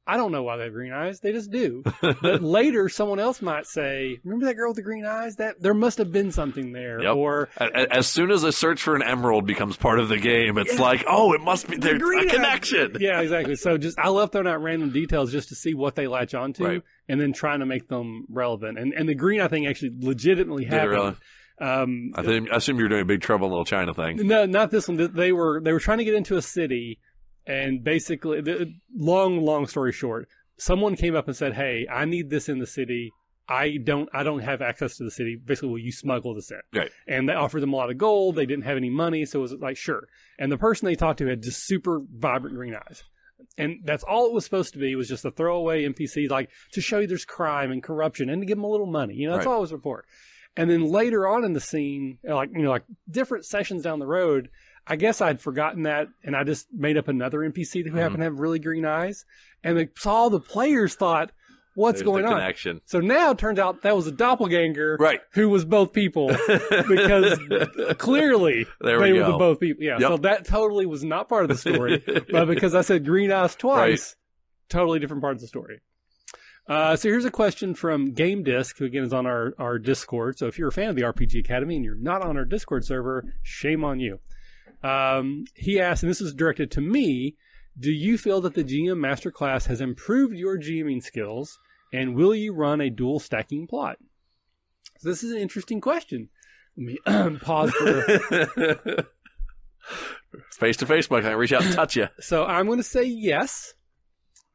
I don't know why they have green eyes. They just do. But later, someone else might say, remember that girl with the green eyes? That there must have been something there. Yep. Or as soon as a search for an emerald becomes part of the game, it's yeah. like, oh, it must be the there's a connection. Eyes. Yeah, exactly. So just I love throwing out random details just to see what they latch onto right. and then trying to make them relevant. And and the green eye thing actually legitimately happened. Yeah, really. um, I, think, I assume you were doing a Big Trouble in Little China thing. No, not this one. They were they were trying to get into a city. And basically, the, long, long story short, someone came up and said, hey, I need this in the city. I don't I don't have access to the city. Basically, will you smuggle this in? Right. And they offered them a lot of gold. They didn't have any money. So it was like, sure. And the person they talked to had just super vibrant green eyes. And that's all it was supposed to be. It was just a throwaway N P C, like to show you there's crime and corruption and to give them a little money. You know, that's right. all it was report. And then later on in the scene, like, you know, like different sessions down the road, I guess I'd forgotten that, and I just made up another N P C who mm-hmm. happened to have really green eyes. And they saw the players thought, what's There's going the connection. On? So now it turns out that was a doppelganger right. who was both people, because clearly there we they go. Were the both people. Yeah, yep. So that totally was not part of the story, but because I said green eyes twice, right. totally different part of the story. Uh, so here's a question from Game Disc, who again is on our, our Discord. So if you're a fan of the R P G Academy and you're not on our Discord server, shame on you. Um, he asked, and this is directed to me, do you feel that the G M Masterclass has improved your GMing skills, and will you run a dual stacking plot? So this is an interesting question. Let me um, pause for... Face to face, Mike. I reach out and touch you. So I'm going to say yes,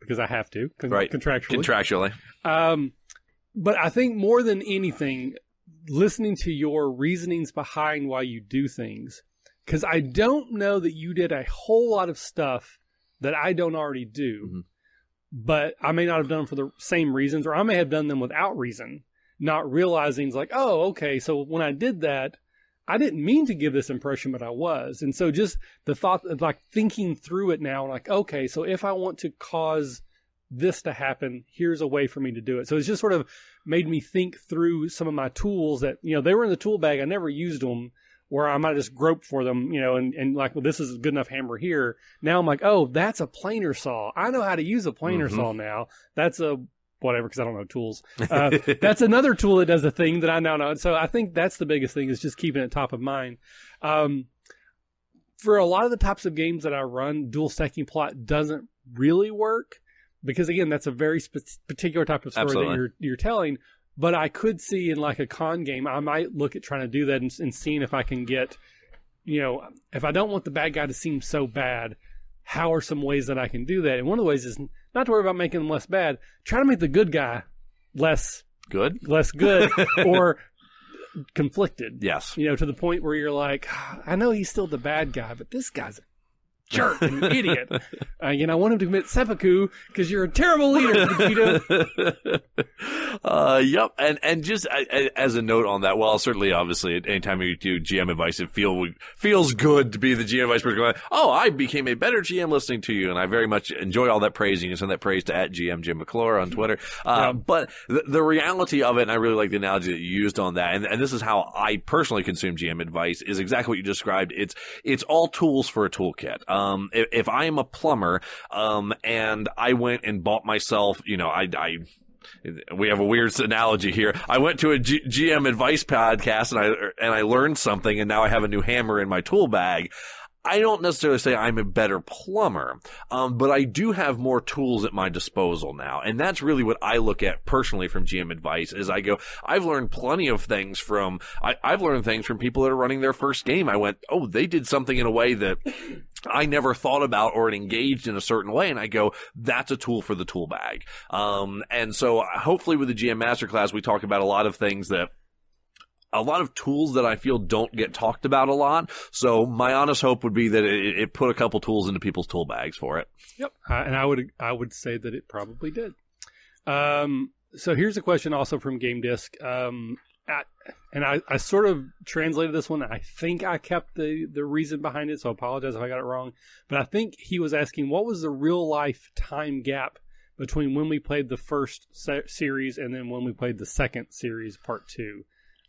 because I have to, con- right. contractually. Contractually. Um, but I think more than anything, listening to your reasonings behind why you do things, because I don't know that you did a whole lot of stuff that I don't already do, mm-hmm. but I may not have done them for the same reasons, or I may have done them without reason, not realizing it's like, oh, okay, so when I did that, I didn't mean to give this impression, but I was. And so just the thought of like thinking through it now, like, okay, so if I want to cause this to happen, here's a way for me to do it. So it's just sort of made me think through some of my tools that, you know, they were in the tool bag. I never used them. Where I might just grope for them, you know, and, and like, well, this is a good enough hammer here. Now I'm like, oh, that's a planer saw. I know how to use a planer mm-hmm. saw now. That's a whatever, because I don't know tools. Uh, that's another tool that does a thing that I now know. So I think that's the biggest thing, is just keeping it top of mind. Um, for a lot of the types of games that I run, dual stacking plot doesn't really work, because again, that's a very sp- particular type of story Absolutely. that you're you're telling. But I could see in like a con game, I might look at trying to do that and, and seeing if I can get, you know, if I don't want the bad guy to seem so bad, how are some ways that I can do that? And one of the ways is not to worry about making them less bad. Try to make the good guy less good, less good or conflicted. Yes. You know, to the point where you're like, I know he's still the bad guy, but this guy's a jerk and an idiot. Uh, you know, I want him to commit seppuku because you're a terrible leader, Vegeta. uh, yep. And and just I, I, as a note on that, well, certainly, obviously, at any time you do G M advice, it feel, feels good to be the G M advice person. Oh, I became a better G M listening to you, and I very much enjoy all that praise. You can send that praise to at G M Jim McClure on Twitter. Uh, yeah. But the, the reality of it, and I really like the analogy that you used on that, and, and this is how I personally consume G M advice, is exactly what you described. It's, it's all tools for a toolkit. Um, if, if I am a plumber, um, and I went and bought myself, you know, I, I, we have a weird analogy here. I went to a G- GM advice podcast and I, and I learned something, and now I have a new hammer in my tool bag. I don't necessarily say I'm a better plumber, um, but I do have more tools at my disposal now. And that's really what I look at personally from G M advice is I go, I've learned plenty of things from, I, I've learned things from people that are running their first game. I went, oh, they did something in a way that I never thought about or engaged in a certain way. And I go, that's a tool for the tool bag. Um, and so hopefully with the G M Masterclass, we talk about a lot of things that a lot of tools that I feel don't get talked about a lot. So my honest hope would be that it, it put a couple tools into people's tool bags for it. Yep. Uh, and I would, I would say that it probably did. Um, so here's a question also from Game Disc. Um, I, and I, I sort of translated this one. I think I kept the, the reason behind it. So I apologize if I got it wrong, but I think he was asking what was the real life time gap between when we played the first se- series and then when we played the second series part two.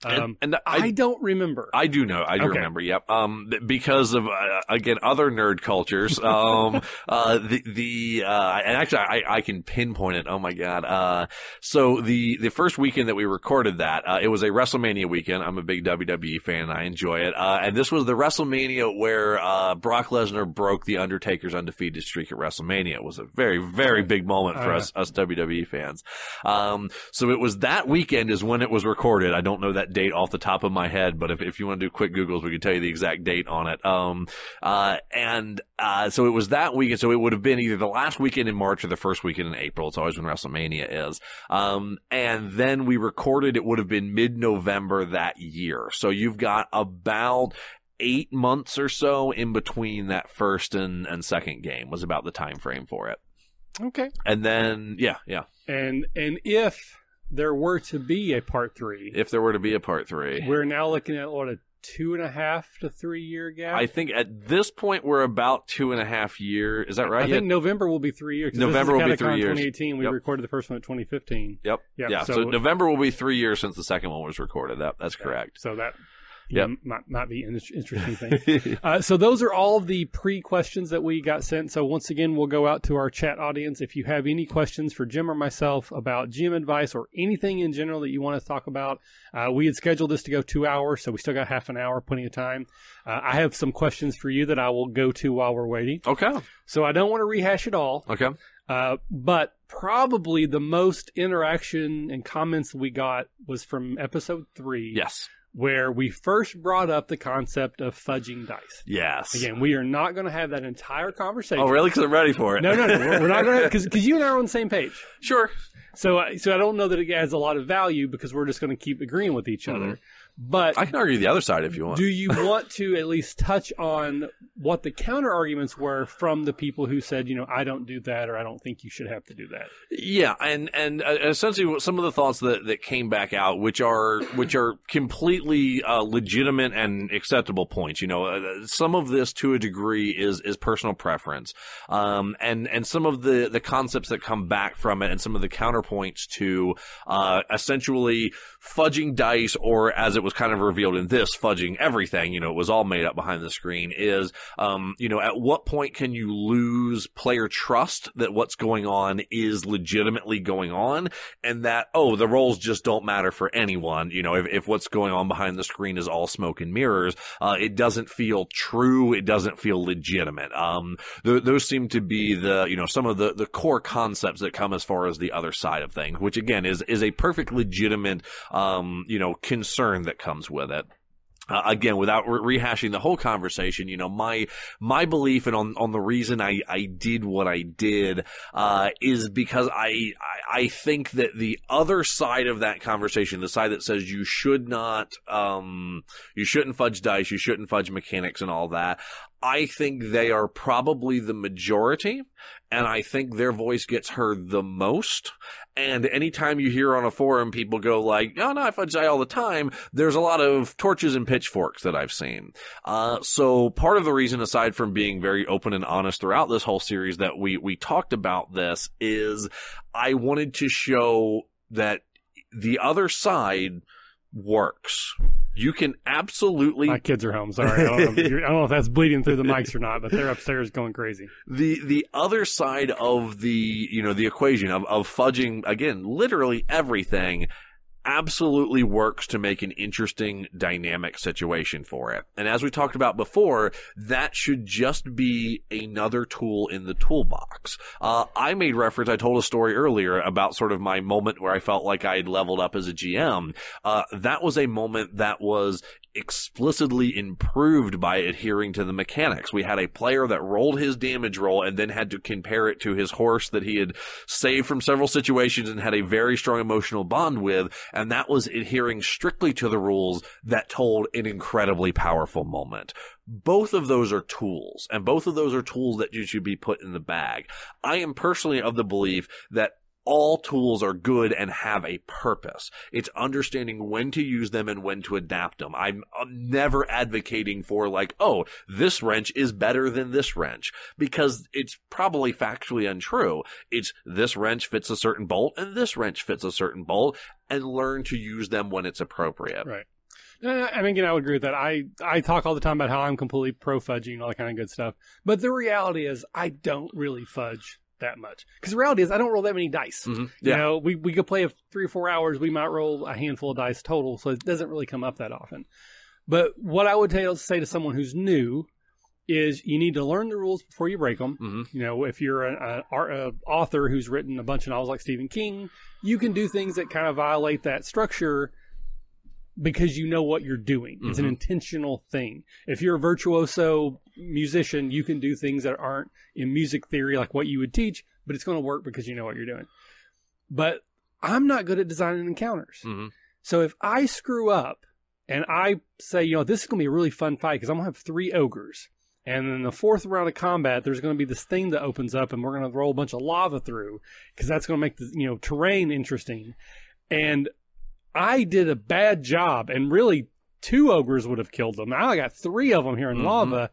Um, and, and I, I don't remember. I do know. I do okay. remember. Yep. Um, because of, uh, again, other nerd cultures. Um, uh, the, the, uh, and actually I, I can pinpoint it. Oh my God. Uh, so the, the first weekend that we recorded that, uh, it was a WrestleMania weekend. I'm a big W W E fan. I enjoy it. Uh, and this was the WrestleMania where, uh, Brock Lesnar broke the Undertaker's undefeated streak at WrestleMania. It was a very, very big moment for uh, us, us W W E fans. Um, so it was that weekend is when it was recorded. I don't know that date off the top of my head, but if, if you want to do quick Googles, we can tell you the exact date on it. Um, uh, and, uh, so it was that weekend. So it would have been either the last weekend in March or the first weekend in April. It's always when WrestleMania is. Um, and then we recorded, it would have been mid-November that year. So you've got about eight months or so in between that first and, and second game was about the time frame for it. Okay. And then, yeah, yeah. And, and if, there were to be a part three. If there were to be a part three. We're now looking at, what, a two and a half to three year gap? I think at this point we're about two and a half year. Is that right? I yet? think November will be three years. November will be three years. twenty eighteen, we yep. recorded the first one in twenty fifteen. Yep. yep. Yeah, so, so November will be three years since the second one was recorded. That That's correct. So that yep. know, might, might be an interesting thing. uh, so those are all of the pre-questions that we got sent. So once again, we'll go out to our chat audience. If you have any questions for Jim or myself about G M advice or anything in general that you want to talk about, uh, we had scheduled this to go two hours, so we still got half an hour, plenty of time. Uh, I have some questions for you that I will go to while we're waiting. Okay. So I don't want to rehash it all. Okay. Uh, but probably the most interaction and comments we got was from episode three. Yes. Where we first brought up the concept of fudging dice. Yes. Again, we are not going to have that entire conversation. Oh, really? Because I'm ready for it. No, no, no. We're not going to, because because you and I are on the same page. Sure. So, uh, so I don't know that it adds a lot of value because we're just going to keep agreeing with each mm-hmm. other. But I can argue the other side if you want. Do you want to at least touch on what the counter arguments were from the people who said, you know, I don't do that, or I don't think you should have to do that? Yeah, and and uh, essentially some of the thoughts that, that came back out, which are which are completely uh, legitimate and acceptable points. You know, uh, some of this to a degree is is personal preference, um, and and some of the the concepts that come back from it, and some of the counterpoints to uh, essentially fudging dice, or as it was kind of revealed in this, fudging everything, you know, it was all made up behind the screen, is, um, you know, at what point can you lose player trust that what's going on is legitimately going on, and that, oh, the roles just don't matter for anyone. You know, if, if what's going on behind the screen is all smoke and mirrors, uh, it doesn't feel true. It doesn't feel legitimate. Um, th- those seem to be the, you know, some of the, the core concepts that come as far as the other side of things, which again is, is a perfect legitimate, um, you know, concern that comes with it. Uh, again, without re- rehashing the whole conversation, you know, my my belief and on, on the reason I, I did what I did uh, is because I, I I think that the other side of that conversation, the side that says you should not, um, you shouldn't fudge dice, you shouldn't fudge mechanics and all that, I think they are probably the majority, and I think their voice gets heard the most. And anytime you hear on a forum people go like, oh, no, I fudge die all the time, there's a lot of torches and pitchforks that I've seen. Uh, so part of the reason, aside from being very open and honest throughout this whole series that we, we talked about this, is I wanted to show that the other side works. You can absolutely... My kids are home, sorry. I don't know if, I don't know if that's bleeding through the mics or not, but they're upstairs going crazy. The the other side of the, you know, the equation of, of fudging, again, literally everything, absolutely works to make an interesting, dynamic situation for it. And as we talked about before, that should just be another tool in the toolbox. Uh, I made reference, I told a story earlier about sort of my moment where I felt like I had leveled up as a G M. Uh, that was a moment that was explicitly improved by adhering to the mechanics. We had a player that rolled his damage roll and then had to compare it to his horse that he had saved from several situations and had a very strong emotional bond with, and that was adhering strictly to the rules that told an incredibly powerful moment. Both of those are tools, and both of those are tools that you should be put in the bag. I am personally of the belief that all tools are good and have a purpose. It's understanding when to use them and when to adapt them. I'm, I'm never advocating for like, oh, this wrench is better than this wrench, because it's probably factually untrue. It's this wrench fits a certain bolt and this wrench fits a certain bolt, and learn to use them when it's appropriate. Right. I mean, again, I would agree with that. I, I talk all the time about how I'm completely pro-fudging and all that kind of good stuff. But the reality is I don't really fudge that much, because the reality is I don't roll that many dice. Mm-hmm. Yeah. You know, we, we could play three or four hours. We might roll a handful of dice total. So it doesn't really come up that often. But what I would tell, say to someone who's new is you need to learn the rules before you break them. Mm-hmm. You know, if you're an author who's written a bunch of novels like Stephen King, you can do things that kind of violate that structure because you know what you're doing. Mm-hmm. It's an intentional thing. If you're a virtuoso musician, you can do things that aren't in music theory like what you would teach, but it's going to work because you know what you're doing. But I'm not good at designing encounters. Mm-hmm. So if I screw up and I say, you know, this is going to be a really fun fight because I'm going to have three ogres, and in the fourth round of combat, there's going to be this thing that opens up and we're going to roll a bunch of lava through because that's going to make the, you know, terrain interesting. And I did a bad job, and really two ogres would have killed them. Now I got three of them here in mm-hmm. lava.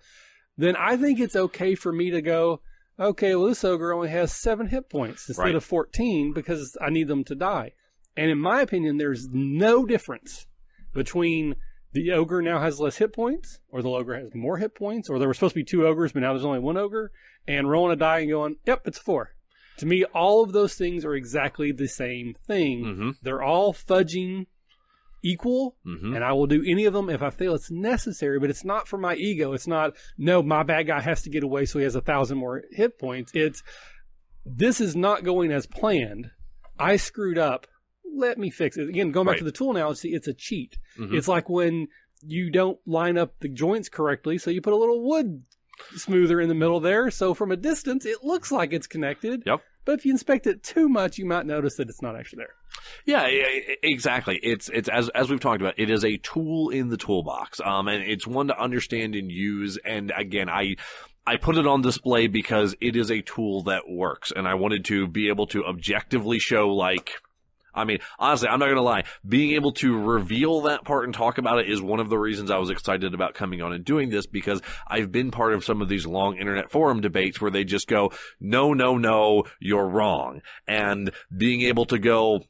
Then I think it's okay for me to go, okay, well, this ogre only has seven hit points instead right. of fourteen because I need them to die. And in my opinion, there's no difference between the ogre now has less hit points, or the ogre has more hit points, or there were supposed to be two ogres, but now there's only one ogre, and rolling a die and going, yep, it's four. To me, all of those things are exactly the same thing. Mm-hmm. They're all fudging equal, mm-hmm. and I will do any of them if I feel it's necessary, but it's not for my ego. It's not, no, my bad guy has to get away so he has a thousand more hit points. It's, this is not going as planned. I screwed up. Let me fix it. Again, going back right. to the tool analogy, it's a cheat. Mm-hmm. It's like when you don't line up the joints correctly, so you put a little wood smoother in the middle there, so from a distance it looks like it's connected. Yep. But if you inspect it too much, you might notice that it's not actually there. Yeah, exactly. It's it's as as we've talked about, it is a tool in the toolbox, um, and it's one to understand and use. And again, I. I put it on display because it is a tool that works, and I wanted to be able to objectively show, like, I mean, honestly, I'm not going to lie. Being able to reveal that part and talk about it is one of the reasons I was excited about coming on and doing this, because I've been part of some of these long internet forum debates where they just go, no, no, no, you're wrong. And being able to go,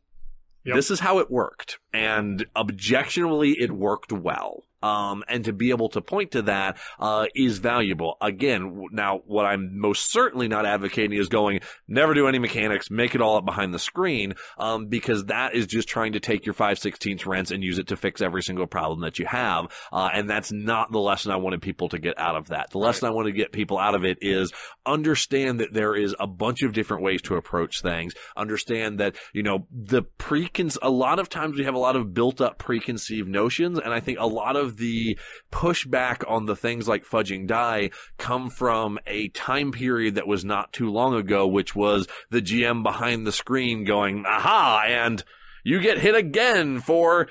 yep. This is how it worked. And objectionably, it worked well. Um, and to be able to point to that uh, is valuable. Again, now what I'm most certainly not advocating is going, never do any mechanics, make it all up behind the screen, um, because that is just trying to take your five sixteenths rents and use it to fix every single problem that you have. Uh, and that's not the lesson I wanted people to get out of that. The lesson I want to get people out of it is understand that there is a bunch of different ways to approach things. Understand that, you know, the precon- a lot of times we have a lot of built up preconceived notions, and I think a lot of of the pushback on the things like fudging die come from a time period that was not too long ago, which was the G M behind the screen going, aha, and you get hit again for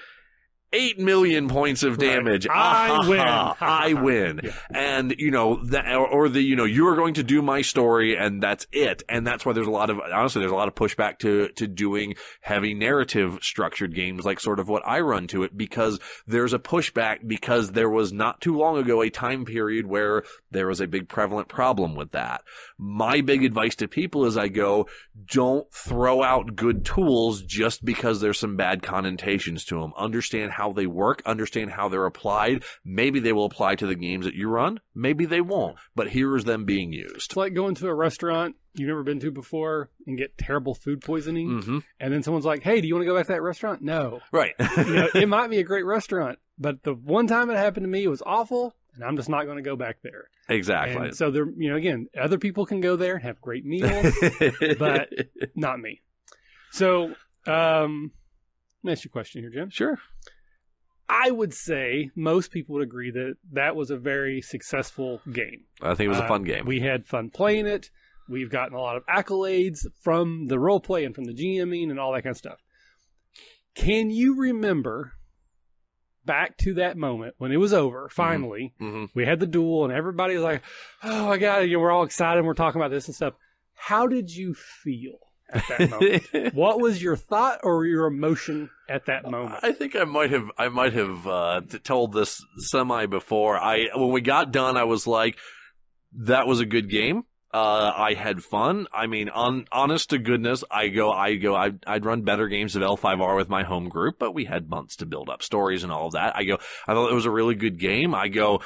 eight million points of damage. Right. Ah, I win. I win. Yeah. And, you know, the, or the, you know, you're going to do my story and that's it. And that's why there's a lot of, honestly, there's a lot of pushback to, to doing heavy narrative structured games like sort of what I run to it, because there's a pushback because there was not too long ago a time period where there was a big prevalent problem with that. My big advice to people is I go, don't throw out good tools just because there's some bad connotations to them. Understand how how they work, understand how they're applied. Maybe they will apply to the games that you run. Maybe they won't. But here is them being used. It's like going to a restaurant you've never been to before and get terrible food poisoning. Mm-hmm. And then someone's like, hey, do you want to go back to that restaurant? No. Right. You know, it might be a great restaurant, but the one time it happened to me, it was awful, and I'm just not going to go back there. Exactly. And so, there, you know, again, other people can go there and have great meals, but not me. So, um, let me ask you a question here, Jim. Sure. I would say most people would agree that that was a very successful game. I think it was a fun uh, game. We had fun playing it. We've gotten a lot of accolades from the role play and from the GMing and all that kind of stuff. Can you remember back to that moment when it was over, finally, mm-hmm. we had the duel and everybody was like, oh, I got it. You know, we're all excited and we're talking about this and stuff. How did you feel at that moment? What was your thought or your emotion at that moment? I think I might have I might have uh, told this semi before. I when we got done, I was like, "That was a good game. Uh, I had fun. I mean, on, honest to goodness, I go, I go, I, I'd run better games of L five R with my home group, but we had months to build up stories and all of that. I go, I thought it was a really good game. I go,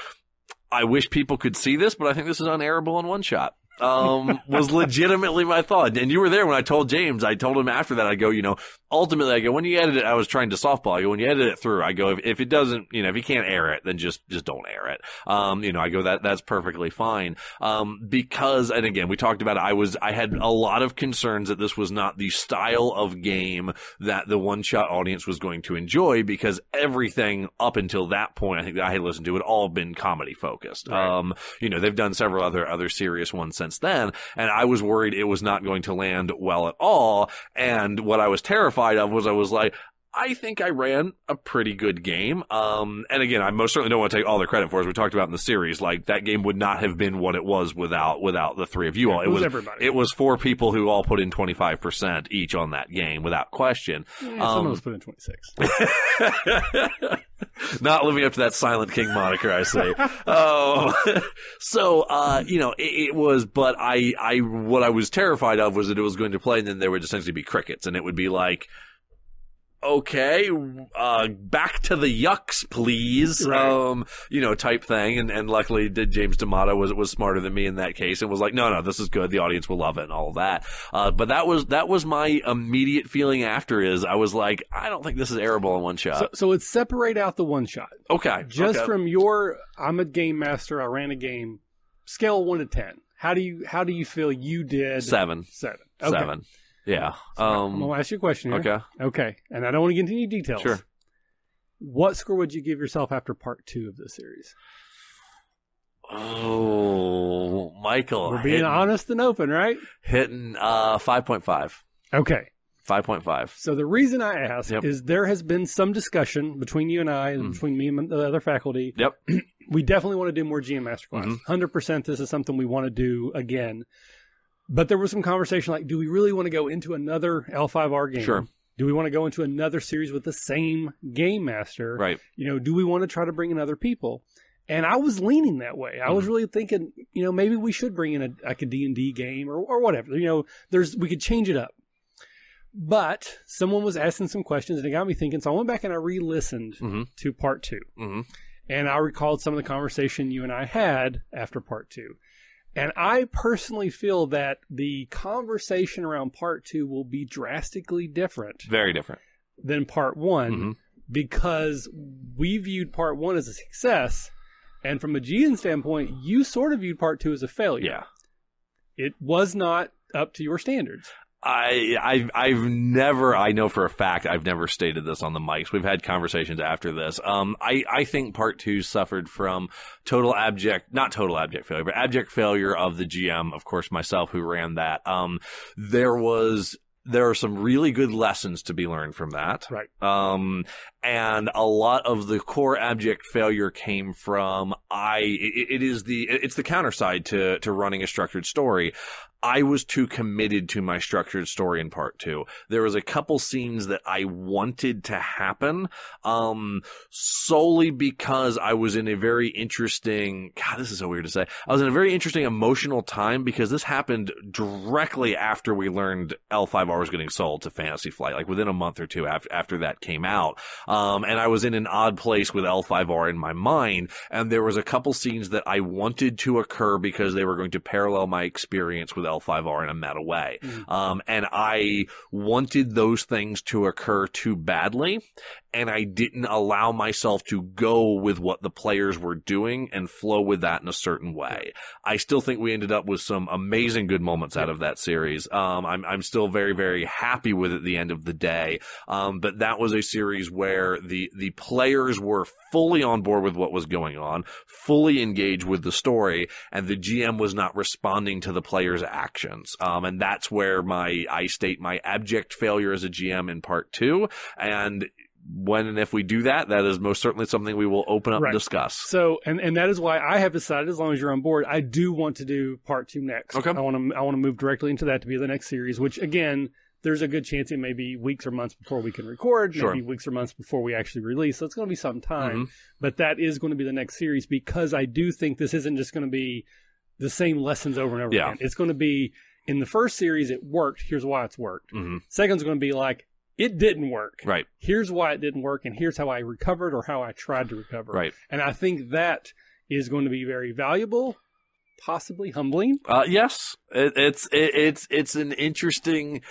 I wish people could see this, but I think this is unairable on One Shot." um, was legitimately my thought. And you were there when I told James. I told him after that, I go, you know, ultimately, I go, when you edit it, I was trying to softball. I go, when you edit it through, I go, if, if it doesn't, you know, if you can't air it, then just, just don't air it. Um, you know, I go, that, that's perfectly fine. Um, because, and again, we talked about it, I was, I had a lot of concerns that this was not the style of game that the one-shot audience was going to enjoy, because everything up until that point, I think that I had listened to, had all been comedy focused. Right. Um, you know, they've done several other, other serious ones since then, and I was worried it was not going to land well at all. And what I was terrified of was I was like, I think I ran a pretty good game. Um, and again, I most certainly don't want to take all the credit for it. As we talked about in the series, like that game would not have been what it was without without the three of you yeah, all. It, it was everybody. It was four people who all put in twenty-five percent each on that game without question. Yeah, um, someone was put in twenty-six. Not living up to that Silent King moniker, I say. Oh, so uh, you know it, it was. But I, I, what I was terrified of was that it was going to play, and then there would essentially be crickets, and it would be like, okay, uh, back to the yucks, please. Right. Um, you know, type thing. And, and luckily, did James D'Amato was was smarter than me in that case, and was like, no, no, this is good. The audience will love it, and all of that. Uh, but that was that was my immediate feeling after. Is I was like, I don't think this is airable in One Shot. So, so let's separate out the One Shot. Okay, just okay. From your, I'm a game master. I ran a game. Scale one to ten. How do you how do you feel you did? Seven. Seven. Okay. Seven. Yeah. So um, I'm going to ask you a question here. Okay. Okay. And I don't want to get into any details. Sure. What score would you give yourself after part two of this series? Oh, Michael. We're being hitting, honest and open, right? Hitting uh, five point five. Okay. five point five. So the reason I ask yep. is there has been some discussion between you and I and mm. between me and the other faculty. Yep. We definitely want to do more G M Masterclass. Mm-hmm. one hundred percent this is something we want to do again. But there was some conversation like, do we really want to go into another L five R game? Sure. Do we want to go into another series with the same game master? Right. You know, do we want to try to bring in other people? And I was leaning that way. I mm-hmm. was really thinking, you know, maybe we should bring in a, like a D and D game or, or whatever. You know, there's we could change it up. But someone was asking some questions, and it got me thinking. So I went back and I re-listened mm-hmm. to part two. Mm-hmm. And I recalled some of the conversation you and I had after part two. And I personally feel that the conversation around part two will be drastically different. Very different. Than part one, mm-hmm. because we viewed part one as a success. And from a G M standpoint, you sort of viewed part two as a failure. Yeah. It was not up to your standards. I, I've, I've never, I know for a fact, I've never stated this on the mics. We've had conversations after this. Um, I, I think part two suffered from total abject, not total abject failure, but abject failure of the G M, of course, myself, who ran that. Um, there was... There are some really good lessons to be learned from that. Right. Um, and a lot of the core abject failure came from I, it, it is the, it's the counterside to, to running a structured story. I was too committed to my structured story in part two. There was a couple scenes that I wanted to happen, um, solely because I was in a very interesting, God, this is so weird to say. I was in a very interesting emotional time because this happened directly after we learned L five R was getting sold to Fantasy Flight, like within a month or two after, after that came out. Um, and I was in an odd place with L five R in my mind. And there was a couple scenes that I wanted to occur because they were going to parallel my experience with L five R in a meta way. Mm-hmm. Um, and I wanted those things to occur too badly, and I didn't allow myself to go with what the players were doing and flow with that in a certain way. I still think we ended up with some amazing good moments out of that series. Um, I'm, I'm still very, very happy with it at the end of the day. Um, but that was a series where the, the players were fully on board with what was going on, fully engaged with the story, and the G M was not responding to the players' actions. Um, and that's where my, I state my abject failure as a G M in part two. And when and if we do that, that is most certainly something we will open up right. and discuss. So, and, and that is why I have decided, as long as you're on board, I do want to do part two next. Okay. I want to, I want to move directly into that to be the next series, which again, there's a good chance it may be weeks or months before we can record, sure. maybe weeks or months before we actually release. So it's going to be some time, mm-hmm. but that is going to be the next series, because I do think this isn't just going to be the same lessons over and over yeah. again. It's going to be, in the first series, it worked. Here's why it's worked. Mm-hmm. Second's going to be like, it didn't work. Right. Here's why it didn't work, and here's how I recovered or how I tried to recover. Right. And I think that is going to be very valuable, possibly humbling. Uh, yes, it, it's it, it's it's an interesting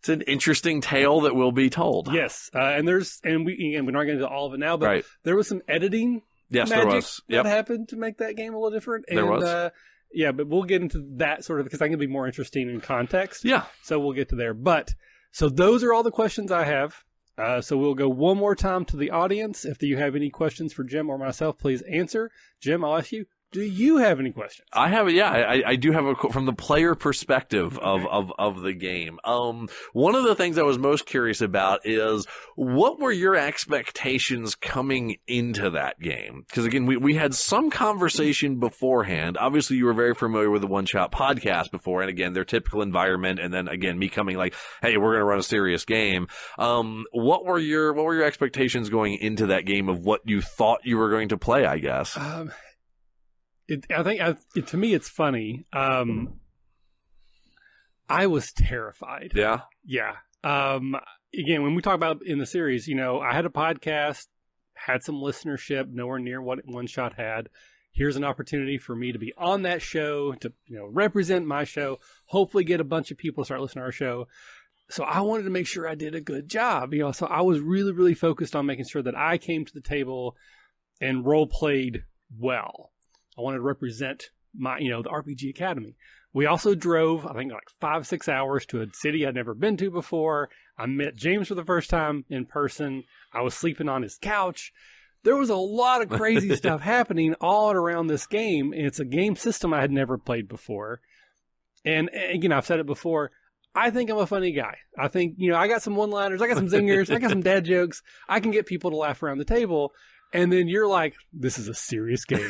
it's an interesting tale that will be told. Yes, uh, and there's and we and we're not going to do all of it now, but right. there was some editing. Yes, magic there was. Yep. That happened to make that game a little different. And, there was. Uh, yeah, but we'll get into that sort of because that can be more interesting in context. Yeah. So we'll get to there, but. So those are all the questions I have. Uh, so we'll go one more time to the audience. If you have any questions for Jim or myself, please answer. Jim, I'll ask you, do you have any questions? I have, yeah, I, I do have a from the player perspective of, of, of the game. Um, one of the things I was most curious about is what were your expectations coming into that game? Because again, we, we had some conversation beforehand. Obviously, you were very familiar with the One Shot podcast before, and again, their typical environment, and then again, me coming like, "Hey, we're going to run a serious game." Um, what were your what were your expectations going into that game of what you thought you were going to play? I guess. Um, It, I think I, it, to me, it's funny. Um, I was terrified. Yeah. Yeah. Um, again, when we talk about in the series, you know, I had a podcast, had some listenership, nowhere near what One Shot had. Here's an opportunity for me to be on that show, to, you know, represent my show, hopefully get a bunch of people to start listening to our show. So I wanted to make sure I did a good job, you know, so I was really, really focused on making sure that I came to the table and role played well. I wanted to represent my, you know, the R P G Academy. We also drove, I think, like five, six hours to a city I'd never been to before. I met James for the first time in person. I was sleeping on his couch. There was a lot of crazy stuff happening all around this game. And it's a game system I had never played before. And, and, you know, I've said it before. I think I'm a funny guy. I think, you know, I got some one-liners. I got some zingers. I got some dad jokes. I can get people to laugh around the table. And then you're like, this is a serious game.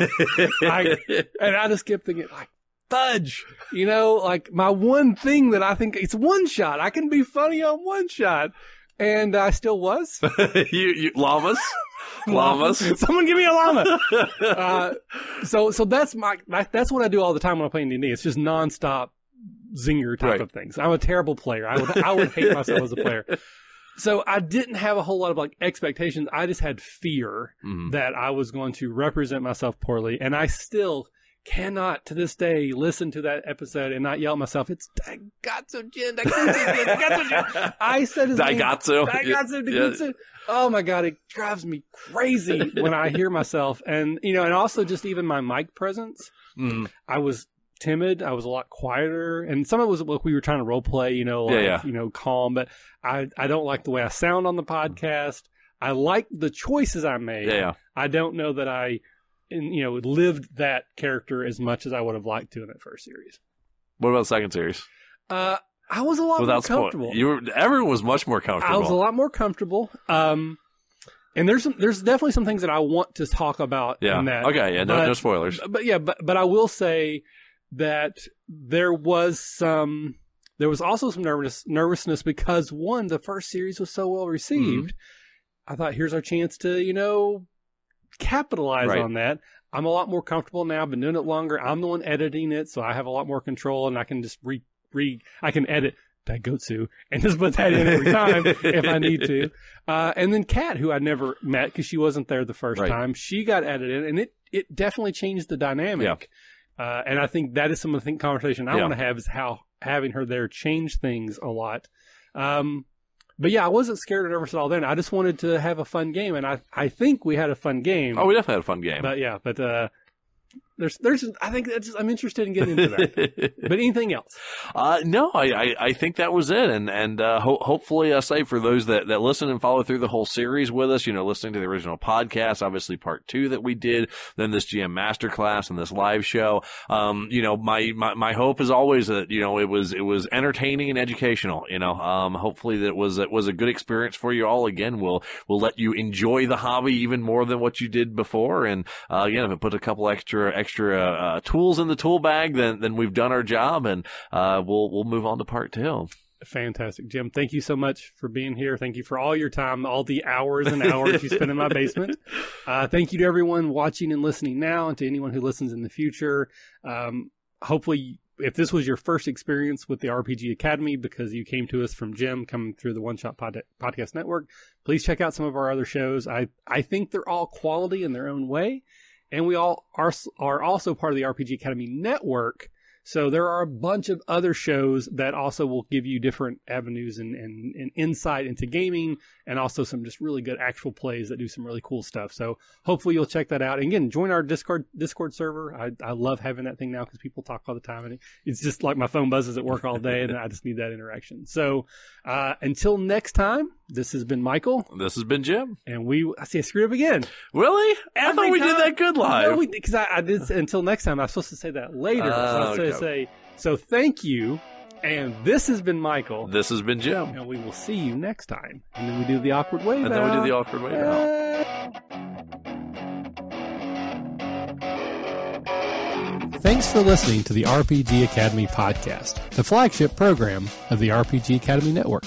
I, and I just kept thinking, like, fudge. You know, like my one thing that I think it's One Shot. I can be funny on One Shot. And I still was. you, you llamas. Llamas. Someone give me a llama. uh, so so that's my that's what I do all the time when I play in D and D. It's just nonstop zinger type right. of things. I'm a terrible player. I would I would hate myself as a player. So I didn't have a whole lot of like expectations. I just had fear mm-hmm. that I was going to represent myself poorly. And I still cannot to this day listen to that episode and not yell at myself. It's Daigotsu Jin. Daigotsu Jin. Daigotsu Jin. I said his Daigotsu. name. Daigotsu. Daigotsu. Yeah. Oh my God. It drives me crazy when I hear myself. And, you know, and also just even my mic presence. Mm. I was timid. I was a lot quieter, and some of it was like we were trying to role play, you know, like, yeah, yeah. you know, calm. But I, I don't like the way I sound on the podcast. I like the choices I made. Yeah, yeah. I don't know that I, you know, lived that character as much as I would have liked to in that first series. What about the second series? Uh, I was a lot Without more comfortable. Sport. You were, everyone was much more comfortable. I was a lot more comfortable. Um, and there's some, there's definitely some things that I want to talk about. Yeah. In that, okay. Yeah. No, but, no spoilers. But, but yeah. But but I will say that there was some. There was also some nervous nervousness because one, the first series was so well received. Mm-hmm. I thought, here's our chance to you know capitalize right. on that. I'm a lot more comfortable now. I've been doing it longer. I'm the one editing it, so I have a lot more control, and I can just re. Re, I can edit Daigotsu and just put that in every time if I need to. Uh, and then Kat, who I never met because she wasn't there the first right. time, she got edited, and it, it definitely changed the dynamic. Yeah. Uh, and I think that is some of the conversation I yeah. want to have is how having her there changed things a lot. Um, but yeah, I wasn't scared or nervous at all then. I just wanted to have a fun game, and I I think we had a fun game. Oh, we definitely had a fun game. But yeah, but... Uh, There's, there's. I think that's. I'm interested in getting into that. But anything else? Uh, no, I, I, I think that was it. And and uh, ho- hopefully, I say for those that, that listen and follow through the whole series with us, you know, listening to the original podcast, obviously part two that we did, then this G M masterclass and this live show. Um, you know, my, my, my hope is always that you know it was it was entertaining and educational. You know, um, hopefully that it was it was a good experience for you all. Again, we'll we'll let you enjoy the hobby even more than what you did before. And uh, again, if it put a couple extra extra Extra uh, tools in the tool bag, then then we've done our job, and uh, we'll we'll move on to part two. Fantastic, Jim. Thank you so much for being here. Thank you for all your time, all the hours and hours you spend in my basement. Uh, thank you to everyone watching and listening now, and to anyone who listens in the future. Um, hopefully, if this was your first experience with the R P G Academy, because you came to us from Jim coming through the One Shot Pod- Podcast Network, please check out some of our other shows. I I think they're all quality in their own way. And we all are, are also part of the R P G Academy network. So there are a bunch of other shows that also will give you different avenues and, and, and insight into gaming, and also some just really good actual plays that do some really cool stuff. So hopefully you'll check that out. And again, join our Discord Discord server. I, I love having that thing now because people talk all the time. And it's just like my phone buzzes at work all day, and I just need that interaction. So uh, until next time, this has been Michael. This has been Jim. And we, I see I screwed up again. Really? I thought we did that good live. No, because I, I did, until next time, I was supposed to say that later. Uh, so I was say so thank you, and this has been Michael, this has been Jim, and we will see you next time. And then we do the awkward wave and out. then we do the awkward wave out. Thanks for listening to the R P G Academy podcast, the flagship program of the R P G Academy network.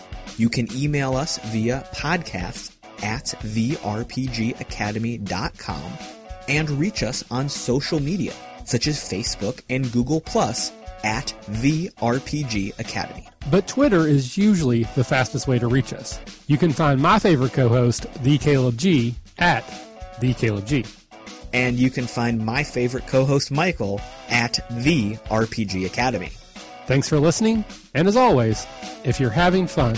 You can email us via podcast at the r p g academy dot com and reach us on social media, such as Facebook and Google Plus, at the R P G Academy. But Twitter is usually the fastest way to reach us. You can find my favorite co-host, The Caleb G, at The Caleb G. And you can find my favorite co-host, Michael, at The R P G Academy. Thanks for listening, and as always, if you're having fun,